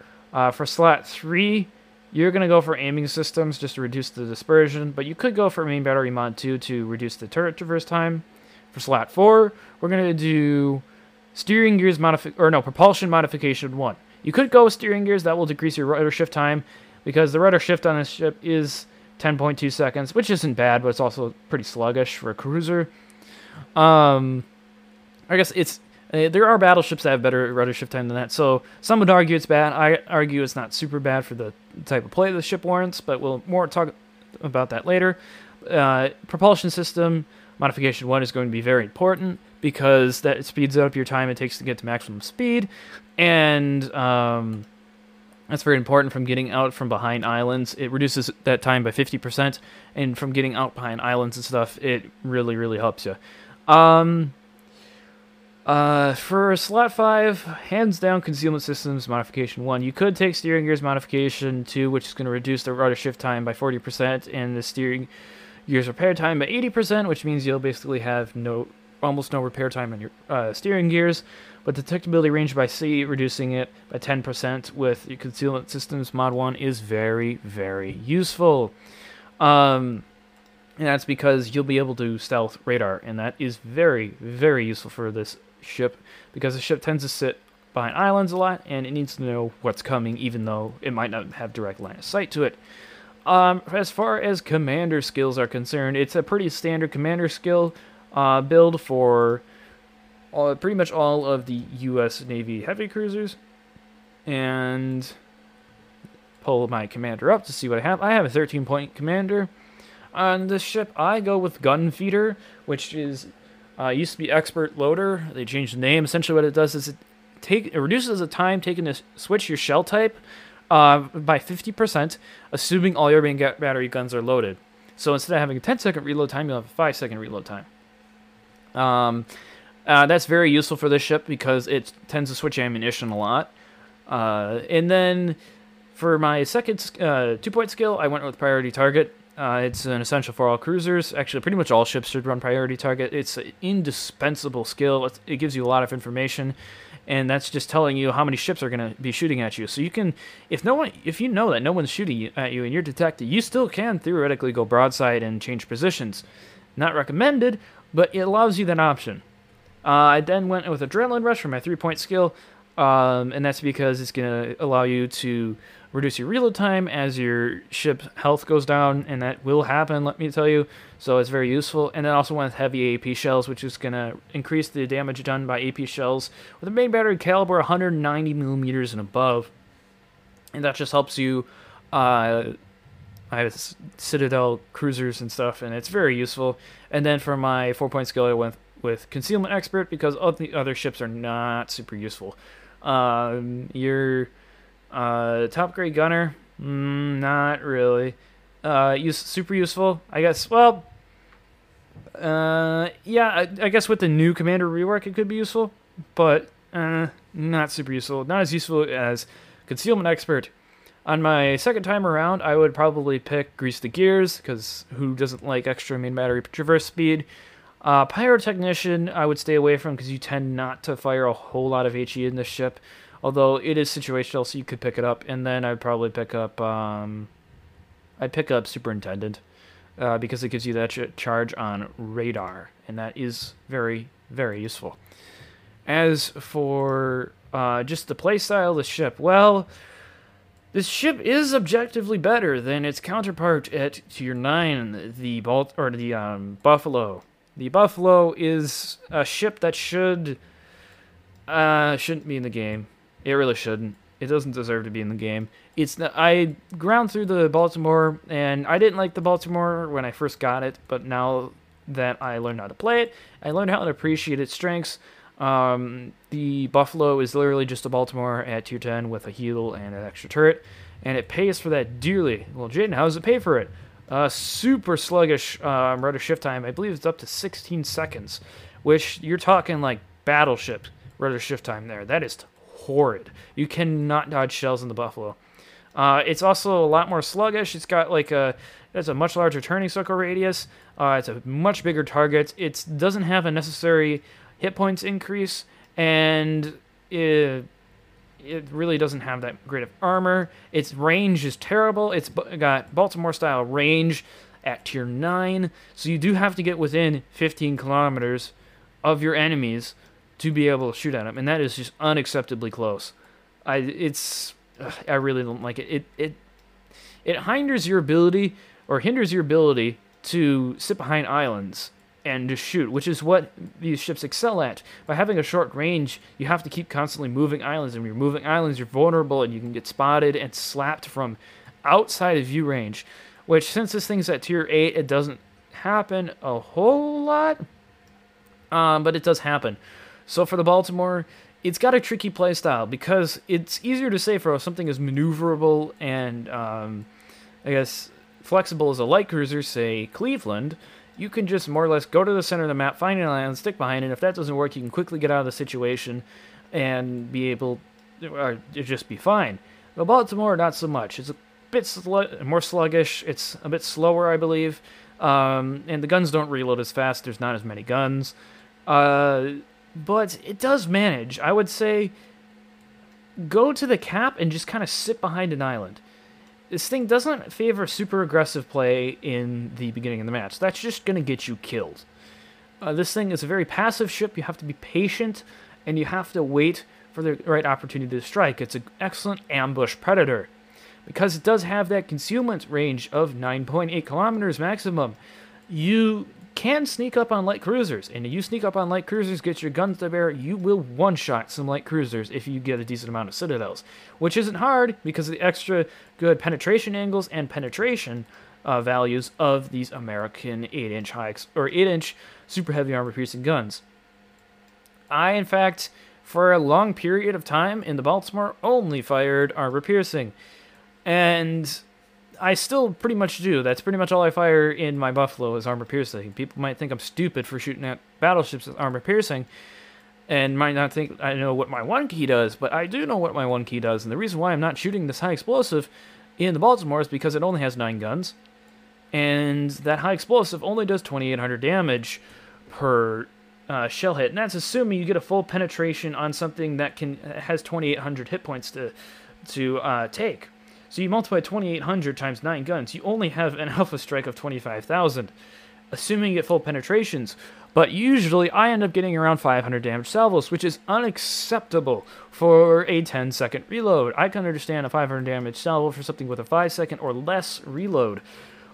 For slot 3, you're going to go for aiming systems just to reduce the dispersion, but you could go for main battery mod 2 to reduce the turret traverse time. For slot 4, we're going to do steering gears propulsion modification 1. You could go with steering gears. That will decrease your rudder shift time, because the rudder shift on this ship is 10.2 seconds, which isn't bad, but it's also pretty sluggish for a cruiser. I guess there are battleships that have better rudder shift time than that, so some would argue it's bad. I argue it's not super bad for the type of play the ship warrants, but we'll more talk about that later. Propulsion system modification 1 is going to be very important, because that speeds up your time it takes to get to maximum speed, and that's very important from getting out from behind islands. It reduces that time by 50%, and from getting out behind islands and stuff, it really, really helps you. For slot 5, hands down concealment systems modification 1. You could take steering gears modification 2, which is going to reduce the rudder shift time by 40% and the steering gears repair time by 80%, which means you'll basically have almost no repair time on your steering gears, but detectability range by sea, reducing it by 10% with your concealment systems mod 1 is very, very useful. And that's because you'll be able to stealth radar, and that is very, very useful for this ship, because the ship tends to sit behind islands a lot, and it needs to know what's coming, even though it might not have direct line of sight to it. As far as commander skills are concerned, it's a pretty standard commander skill build for pretty much all of the U.S. Navy heavy cruisers, and pull my commander up to see what I have. I have a 13-point commander. On this ship, I go with gun feeder, which is used to be expert loader. They changed the name. Essentially, what it does is it reduces the time taken to switch your shell type by 50%, assuming all your main battery guns are loaded. So instead of having a 10-second reload time, you'll have a 5-second reload time. That's very useful for this ship because it tends to switch ammunition a lot. And then for my second two-point skill, I went with priority target. It's an essential for all cruisers. Actually, pretty much all ships should run priority target. It's an indispensable skill. It gives you a lot of information, and that's just telling you how many ships are going to be shooting at you. So you can, if you know that no one's shooting at you and you're detected, you still can theoretically go broadside and change positions. Not recommended, but it allows you that option. I then went with adrenaline rush for my 3-point skill, and that's because it's going to allow you to reduce your reload time as your ship's health goes down, and that will happen, let me tell you, so it's very useful. And then also one with heavy AP shells, which is going to increase the damage done by AP shells with a main battery caliber 190 millimeters and above, and that just helps you. I have Citadel cruisers and stuff, and it's very useful. And then for my 4-point skill, I went with concealment expert because all the other ships are not super useful. Your top grade gunner, not really super useful, I guess. Well, yeah, I guess with the new commander rework it could be useful, but not super useful, not as useful as concealment expert. On my second time around, I would probably pick grease the gears, because who doesn't like extra main battery traverse speed? Pyrotechnician I would stay away from, because you tend not to fire a whole lot of HE in this ship, although it is situational, so you could pick it up. And then I'd probably pick up Superintendent, because it gives you that charge on radar, and that is very, very useful. As for just the playstyle of the ship, well, this ship is objectively better than its counterpart at Tier 9, Buffalo. The Buffalo is a ship that shouldn't be in the game. It really shouldn't. It doesn't deserve to be in the game. I ground through the Baltimore, and I didn't like the Baltimore when I first got it, but now that I learned how to play it, I learned how to appreciate its strengths. The Buffalo is literally just a Baltimore at Tier 10 with a heel and an extra turret, and it pays for that dearly. Well, Jaden, how does it pay for it? Super sluggish rudder shift time. I believe it's up to 16 seconds, which you're talking like battleship rudder shift time there. That is horrid. You cannot dodge shells in the Buffalo. It's also a lot more sluggish. It's got it's a much larger turning circle radius. It's a much bigger target. It doesn't have a necessary hit points increase, and it really doesn't have that great of armor. Its range is terrible. It's got Baltimore-style range at Tier 9, so you do have to get within 15 kilometers of your enemies to be able to shoot at them, and that is just unacceptably close. I really don't like it. It hinders your ability to sit behind islands and to shoot, which is what these ships excel at. By having a short range, you have to keep constantly moving islands, and when you're moving islands, you're vulnerable, and you can get spotted and slapped from outside of view range, which, since this thing's at Tier 8, it doesn't happen a whole lot, but it does happen. So for the Baltimore, it's got a tricky playstyle, because it's easier to say for something as maneuverable and, I guess, flexible as a light cruiser, say Cleveland. You can just more or less go to the center of the map, find an island, stick behind it. If that doesn't work, you can quickly get out of the situation and be able to just be fine. But Baltimore, not so much. It's a bit more sluggish. It's a bit slower, I believe. And the guns don't reload as fast. There's not as many guns. But it does manage. I would say go to the cap and just kind of sit behind an island. This thing doesn't favor super aggressive play in the beginning of the match. That's just going to get you killed. This thing is a very passive ship. You have to be patient, and you have to wait for the right opportunity to strike. It's an excellent ambush predator, because it does have that concealment range of 9.8 kilometers maximum. You can sneak up on light cruisers, and if you sneak up on light cruisers, get your guns to bear, you will one-shot some light cruisers if you get a decent amount of citadels, which isn't hard because of the extra good penetration angles and penetration values of these American 8-inch high or 8-inch super heavy armor-piercing guns. I, in fact, for a long period of time in the Baltimore, only fired armor-piercing, and I still pretty much do. That's pretty much all I fire in my Buffalo is armor-piercing. People might think I'm stupid for shooting at battleships with armor-piercing and might not think I know what my one key does, but I do know what my one key does, and the reason why I'm not shooting this high explosive in the Baltimore is because it only has 9 guns, and that high explosive only does 2,800 damage per shell hit, and that's assuming you get a full penetration on something that has 2,800 hit points to take. So you multiply 2,800 times 9 guns, you only have an alpha strike of 25,000, assuming you get full penetrations. But usually I end up getting around 500 damage salvos, which is unacceptable for a 10-second reload. I can understand a 500 damage salvo for something with a 5-second or less reload,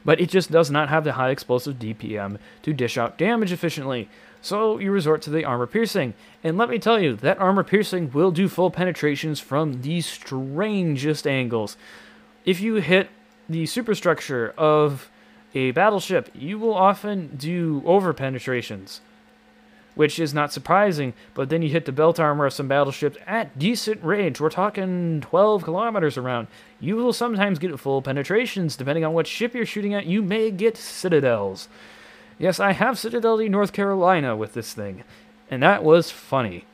but it just does not have the high explosive DPM to dish out damage efficiently. So you resort to the armor piercing. And let me tell you, that armor piercing will do full penetrations from the strangest angles. If you hit the superstructure of a battleship, you will often do over-penetrations, which is not surprising, but then you hit the belt armor of some battleships at decent range. We're talking 12 kilometers around. You will sometimes get full penetrations. Depending on what ship you're shooting at, you may get citadels. Yes, I have citadel in North Carolina with this thing, and that was funny.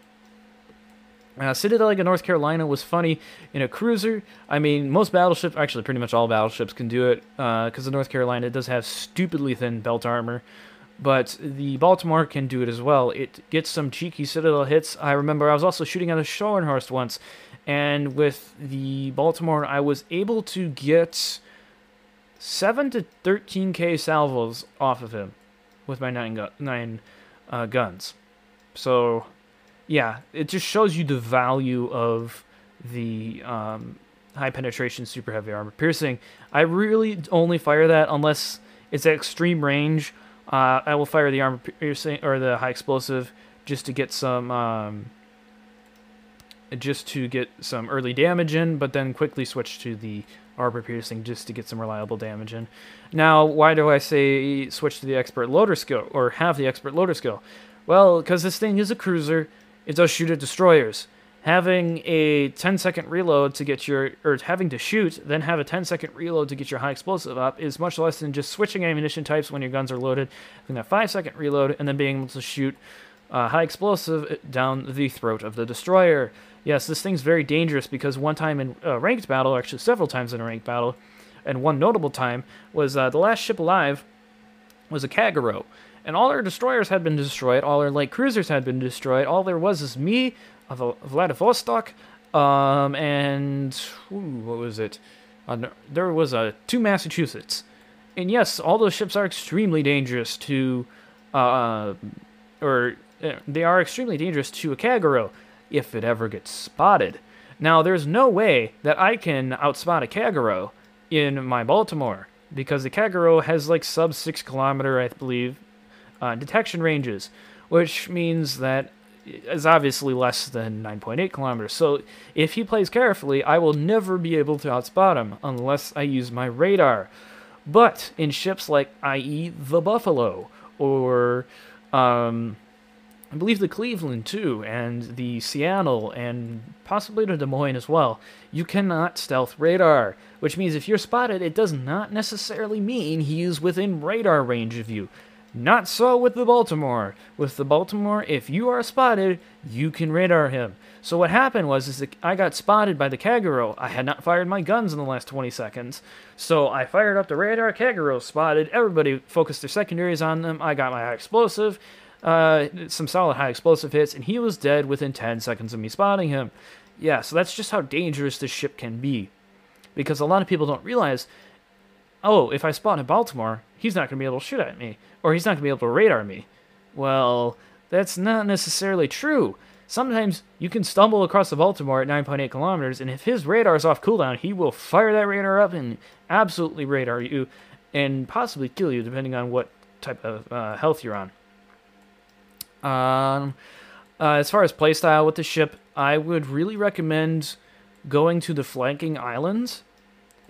Citadel in North Carolina was funny in a cruiser. I mean, most battleships, actually pretty much all battleships can do it, because the North Carolina does have stupidly thin belt armor, but the Baltimore can do it as well. It gets some cheeky citadel hits. I remember I was also shooting at a Schoenhorst once, and with the Baltimore, I was able to get 7 to 13k salvos off of him with my 9 guns. So yeah, it just shows you the value of the high penetration, super heavy armor piercing. I really only fire that unless it's at extreme range. I will fire the armor piercing or the high explosive just to get some early damage in, but then quickly switch to the armor piercing just to get some reliable damage in. Now, why do I say switch to the expert loader skill or have the expert loader skill? Well, because this thing is a cruiser, it does shoot at destroyers. Having a 10-second reload to get your, or having to shoot, then have a 10-second reload to get your high explosive up is much less than just switching ammunition types when your guns are loaded, having that 5-second reload, and then being able to shoot high explosive down the throat of the destroyer. Yes, this thing's very dangerous because one time in a ranked battle, actually several times in a ranked battle, and one notable time was the last ship alive was a Kagero. And all our destroyers had been destroyed, all our light cruisers had been destroyed, all there was is me, Vladivostok, there was two Massachusetts. And yes, all those ships are extremely dangerous to, they are extremely dangerous to a Kagero if it ever gets spotted. Now, there's no way that I can outspot a Kagero in my Baltimore, because the Kagero has like sub 6 kilometer, I believe, detection ranges, which means that is obviously less than 9.8 kilometers. So if he plays carefully, I will never be able to outspot him unless I use my radar. But in ships like, i.e., the Buffalo, or I believe the Cleveland, too, and the Seattle, and possibly the Des Moines as well, you cannot stealth radar, which means if you're spotted, it does not necessarily mean he is within radar range of you. Not so with the Baltimore. With the Baltimore, if you are spotted, you can radar him. So what happened was that I got spotted by the Kagero. I had not fired my guns in the last 20 seconds, so I fired up the radar, Kagero spotted, everybody focused their secondaries on them, I got my high explosive, some solid high explosive hits, and he was dead within 10 seconds of me spotting him. Yeah, so that's just how dangerous this ship can be, because a lot of people don't realize, oh, if I spawn in Baltimore, he's not going to be able to shoot at me, or he's not going to be able to radar me. Well, that's not necessarily true. Sometimes you can stumble across the Baltimore at 9.8 kilometers, and if his radar is off cooldown, he will fire that radar up and absolutely radar you, and possibly kill you, depending on what type of health you're on. As far as playstyle with the ship, I would really recommend going to the flanking islands.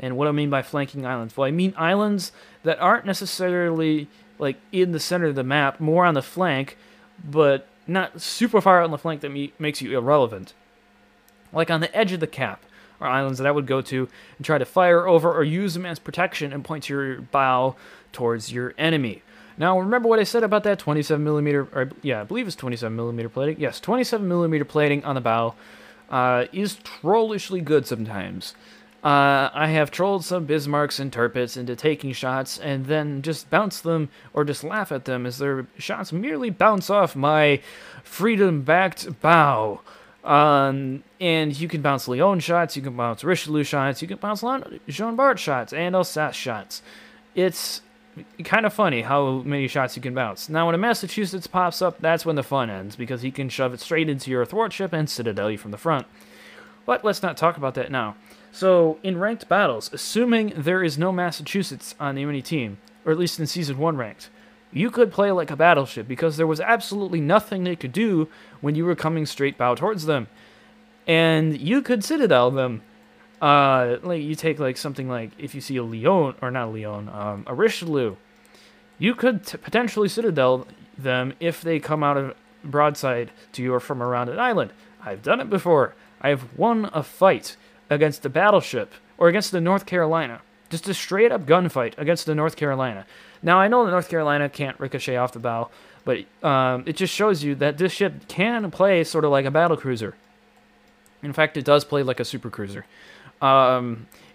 And what do I mean by flanking islands? Well, I mean islands that aren't necessarily like in the center of the map, more on the flank, but not super far out on the flank that makes you irrelevant. Like on the edge of the cap are islands that I would go to and try to fire over or use them as protection and point your bow towards your enemy. Now, remember what I said about that 27mm, or yeah, I believe it's 27mm plating. Yes, 27mm plating on the bow is trollishly good sometimes. I have trolled some Bismarcks and Tirpitz into taking shots and then just bounce them or just laugh at them as their shots merely bounce off my freedom-backed bow. And you can bounce Lyon shots, you can bounce Richelieu shots, you can bounce Jean Bart shots, and Alsace shots. It's kind of funny how many shots you can bounce. Now, when a Massachusetts pops up, that's when the fun ends, because he can shove it straight into your thwartship and citadel you from the front. But let's not talk about that now. So, in ranked battles, assuming there is no Massachusetts on the enemy team, or at least in Season 1 ranked, you could play like a battleship because there was absolutely nothing they could do when you were coming straight bow towards them. And you could citadel them. Like you take like something like, if you see a Lyon, or not a Lyon, a Richelieu, you could potentially citadel them if they come out of broadside to you or from around an island. I've done it before. I've won a fight against the battleship, or against the North Carolina. Just a straight-up gunfight against the North Carolina. Now, I know the North Carolina can't ricochet off the bow, but it just shows you that this ship can play sort of like a battlecruiser. In fact, it does play like a supercruiser.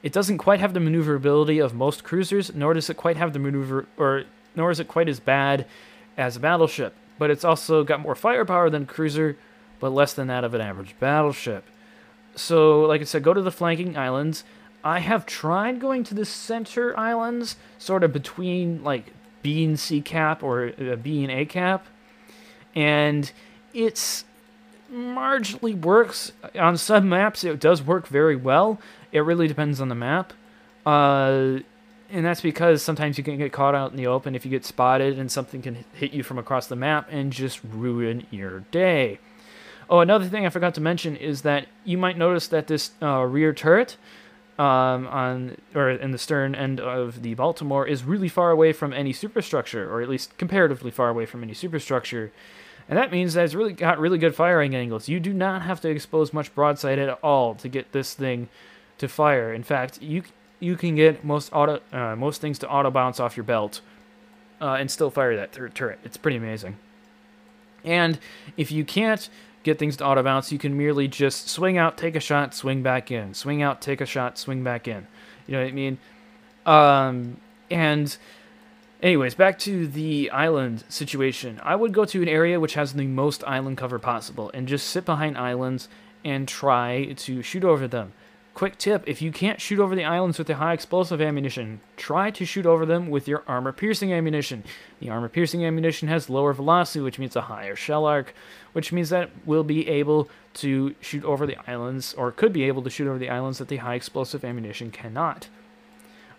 It doesn't quite have the maneuverability of most cruisers, nor does it quite have the nor is it quite as bad as a battleship. But it's also got more firepower than a cruiser, but less than that of an average battleship. So, like I said, go to the flanking islands. I have tried going to the center islands, sort of between, like, B and C cap or B and A cap. And it's marginally works. On some maps, it does work very well. It really depends on the map. And that's because sometimes you can get caught out in the open if you get spotted and something can hit you from across the map and just ruin your day. Oh, another thing I forgot to mention is that you might notice that this rear turret in the stern end of the Baltimore is really far away from any superstructure, or at least comparatively far away from any superstructure. And that means that it's really got really good firing angles. You do not have to expose much broadside at all to get this thing to fire. In fact, you can get most things to auto bounce off your belt and still fire that turret. It's pretty amazing. And if you can't get things to auto bounce, you can merely just swing out, take a shot, swing back in. Swing out, take a shot, swing back in. You know what I mean? And anyways, back to the island situation. I would go to an area which has the most island cover possible and just sit behind islands and try to shoot over them. Quick tip, if you can't shoot over the islands with the high explosive ammunition, try to shoot over them with your armor-piercing ammunition. The armor-piercing ammunition has lower velocity, which means a higher shell arc, which means that we'll be able to shoot over the islands, or could be able to shoot over the islands that the high explosive ammunition cannot.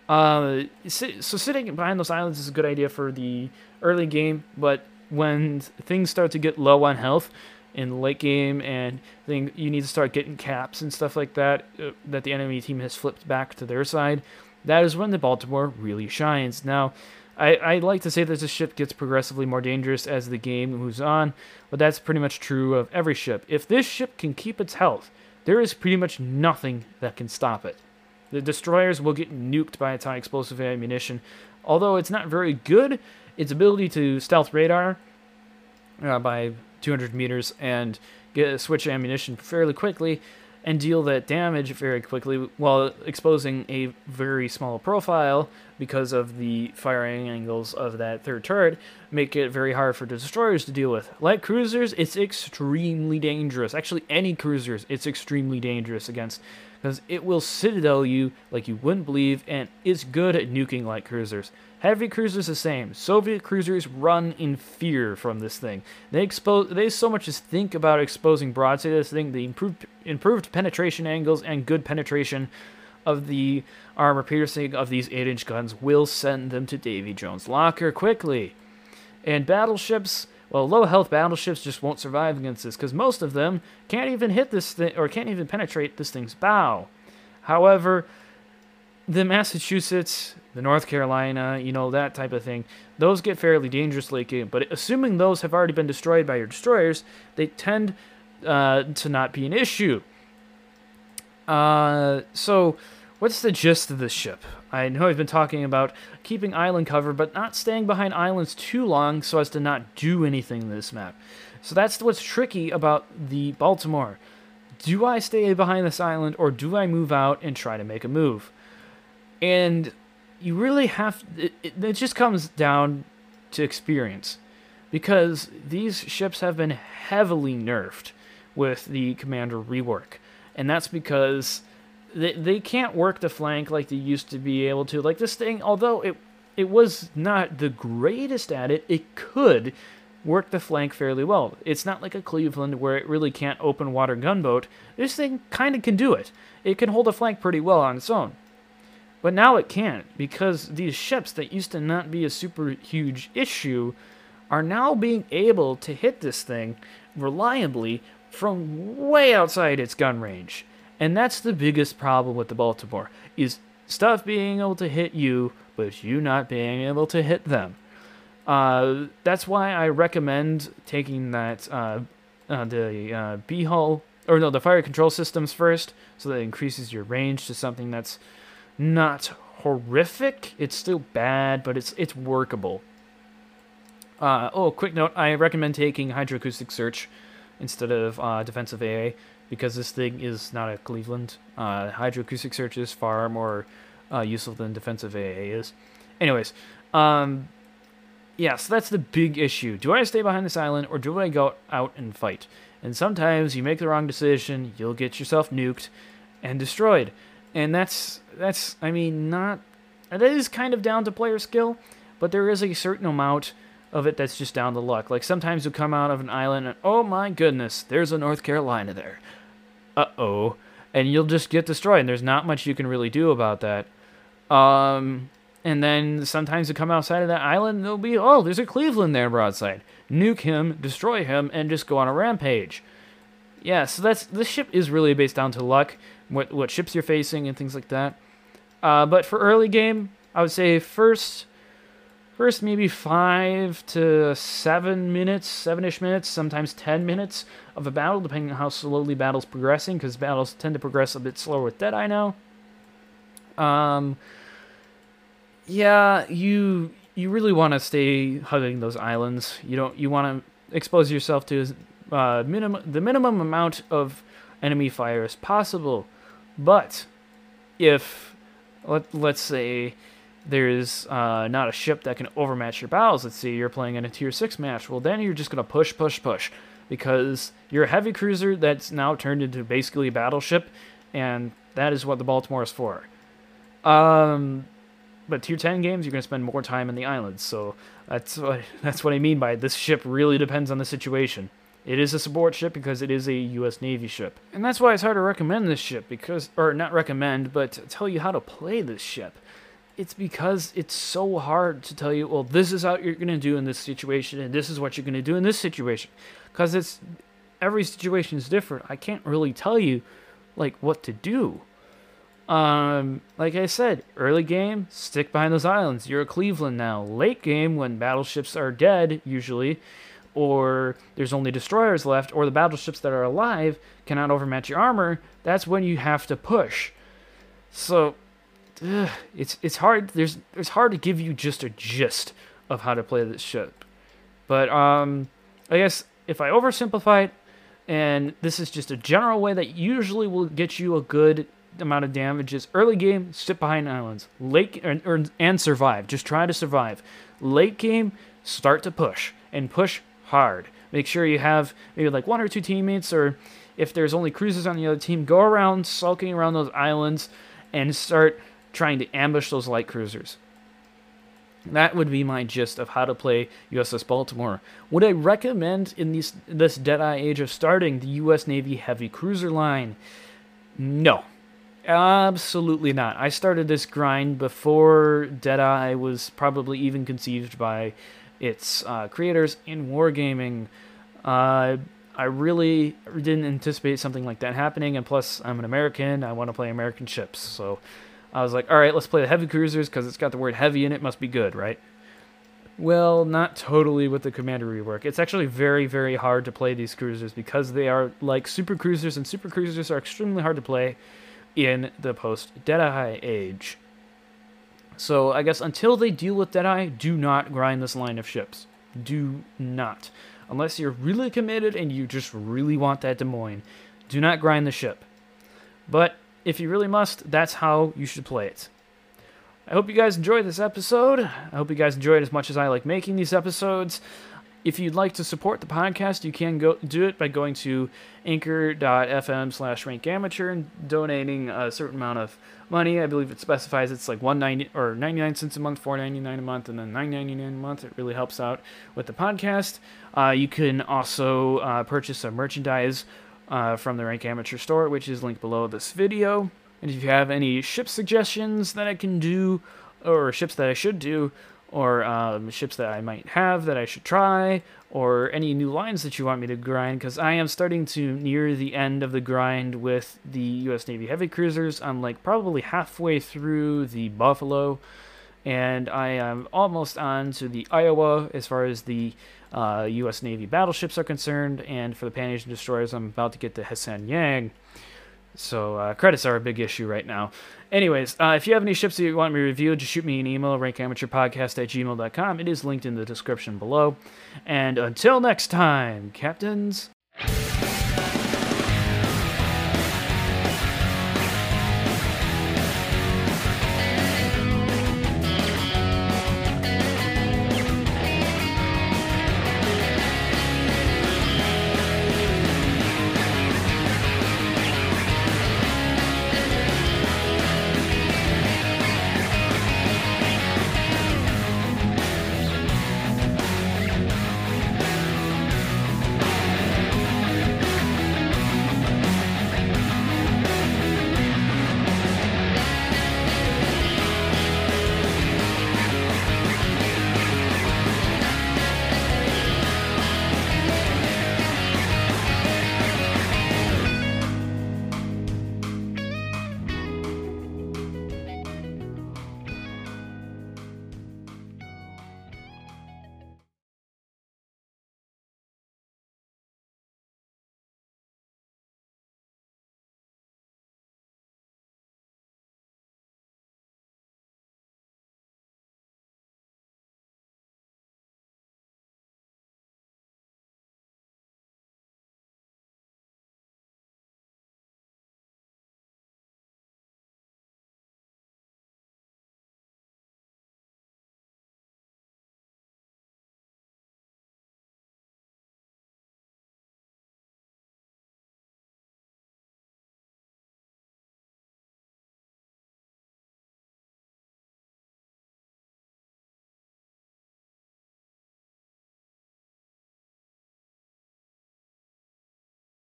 So sitting behind those islands is a good idea for the early game, but when things start to get low on health in late game, and then you need to start getting caps and stuff like that, that the enemy team has flipped back to their side, that is when the Baltimore really shines. Now, I like to say that the ship gets progressively more dangerous as the game moves on, but that's pretty much true of every ship. If this ship can keep its health, there is pretty much nothing that can stop it. The destroyers will get nuked by its high explosive ammunition. Although it's not very good, its ability to stealth radar by 200 meters and switch ammunition fairly quickly and deal that damage very quickly while exposing a very small profile because of the firing angles of that third turret make it very hard for destroyers to deal with. Like cruisers, it's extremely dangerous. Actually, any cruisers, it's extremely dangerous against because it will citadel you like you wouldn't believe, and it's good at nuking light cruisers. Heavy cruisers the same. Soviet cruisers run in fear from this thing. They so much as think about exposing broadside to this thing. The improved penetration angles and good penetration of the armor piercing of these 8-inch guns will send them to Davy Jones' locker quickly. And battleships, well, low health battleships just won't survive against this because most of them can't even hit this thing or can't even penetrate this thing's bow. However, the Massachusetts, the North Carolina, you know, that type of thing, those get fairly dangerous late game. But assuming those have already been destroyed by your destroyers, they tend to not be an issue. So what's the gist of this ship? I know I've been talking about keeping island cover, but not staying behind islands too long so as to not do anything in this map. So that's what's tricky about the Baltimore. Do I stay behind this island, or do I move out and try to make a move? And you really have... It just comes down to experience, because these ships have been heavily nerfed with the Commander Rework. And that's because they can't work the flank like they used to be able to. Like this thing, although it was not the greatest at it, it could work the flank fairly well. It's not like a Cleveland where it really can't open water gunboat. This thing kind of can do it. It can hold a flank pretty well on its own. But now it can't, because these ships that used to not be a super huge issue are now being able to hit this thing reliably from way outside its gun range. And that's the biggest problem with the Baltimore, is stuff being able to hit you, but you not being able to hit them. That's why I recommend taking that the B-Hull, or no, the fire control systems first, so that increases your range to something that's not horrific. It's still bad, but it's workable. Oh, quick note, I recommend taking hydroacoustic search instead of defensive AA, because this thing is not a Cleveland. Hydroacoustic search is far more useful than defensive AA is. Anyways, yeah, so that's the big issue. Do I stay behind this island, or do I go out and fight? And sometimes you make the wrong decision, you'll get yourself nuked and destroyed. And that's I mean, not... That is kind of down to player skill, but there is a certain amount of it that's just down to luck. Like, sometimes you'll come out of an island and, oh my goodness, there's a North Carolina there. Uh-oh. And you'll just get destroyed, and there's not much you can really do about that. And then sometimes you come outside of that island, and there'll be, oh, there's a Cleveland there broadside. Nuke him, destroy him, and just go on a rampage. Yeah, so that's... This ship is really based down to luck, what ships you're facing and things like that. But for early game, I would say first maybe 5 to 7 minutes, 7-ish minutes, sometimes 10 minutes of a battle, depending on how slowly battle's progressing, because battles tend to progress a bit slower with Deadeye now. Yeah, you really want to stay hugging those islands. You want to expose yourself to the minimum amount of enemy fire as possible. But if let's say there's not a ship that can overmatch your bows. Let's say you're playing in a Tier VI match. Well, then you're just going to push, push, push. Because you're a heavy cruiser that's now turned into basically a battleship. And that is what the Baltimore is for. But Tier 10 games, you're going to spend more time in the islands. So that's what I mean by this ship really depends on the situation. It is a support ship because it is a U.S. Navy ship. And that's why it's hard to recommend this ship. Or not recommend, but tell you how to play this ship. It's because it's so hard to tell you, well, this is how you're going to do in this situation, and this is what you're going to do in this situation. Because every situation is different. I can't really tell you, like, what to do. Like I said, early game, stick behind those islands. You're a Cleveland now. Late game, when battleships are dead, usually, or there's only destroyers left, or the battleships that are alive cannot overmatch your armor, that's when you have to push. So... it's hard. It's hard to give you just a gist of how to play this ship, but I guess if I oversimplify it, and this is just a general way that usually will get you a good amount of damage, is early game, sit behind islands. Late and survive. Just try to survive. Late game, start to push and push hard. Make sure you have maybe like 1 or 2 teammates, or if there's only cruisers on the other team, go around sulking around those islands and start trying to ambush those light cruisers. That would be my gist of how to play USS Baltimore. Would I recommend in this Deadeye age of starting the U.S. Navy heavy cruiser line? No. Absolutely not. I started this grind before Deadeye was probably even conceived by its creators in wargaming. I really didn't anticipate something like that happening, and plus I'm an American, I want to play American ships, so I was like, alright, let's play the heavy cruisers because it's got the word heavy in it, must be good, right? Well, not totally with the Commander rework. It's actually very, very hard to play these cruisers because they are like super cruisers, and super cruisers are extremely hard to play in the post-Deadeye age. So I guess until they deal with Deadeye, do not grind this line of ships. Do not. Unless you're really committed and you just really want that Des Moines, do not grind the ship. But if you really must, that's how you should play it. I hope you guys enjoyed this episode. I hope you guys enjoyed as much as I like making these episodes. If you'd like to support the podcast, you can go do it by going to anchor.fm/rankamateur and donating a certain amount of money. I believe it specifies it's like $1.90 or 99 cents a month, $4.99 a month, and then $9.99 a month. It really helps out with the podcast. You can also purchase some merchandise from the Rank Amateur store, which is linked below this video. And if you have any ship suggestions that I can do, or ships that I should do, or ships that I might have that I should try, or any new lines that you want me to grind, because I am starting to near the end of the grind with the U.S. Navy heavy cruisers. I'm like probably halfway through the Buffalo, and I am almost on to the Iowa as far as the U.S. Navy battleships are concerned, and for the Pan-Asian destroyers, I'm about to get to Fenyang. So credits are a big issue right now. Anyways, if you have any ships that you want me to review, just shoot me an email, rankamateurpodcast@gmail.com. It is linked in the description below. And until next time, captains,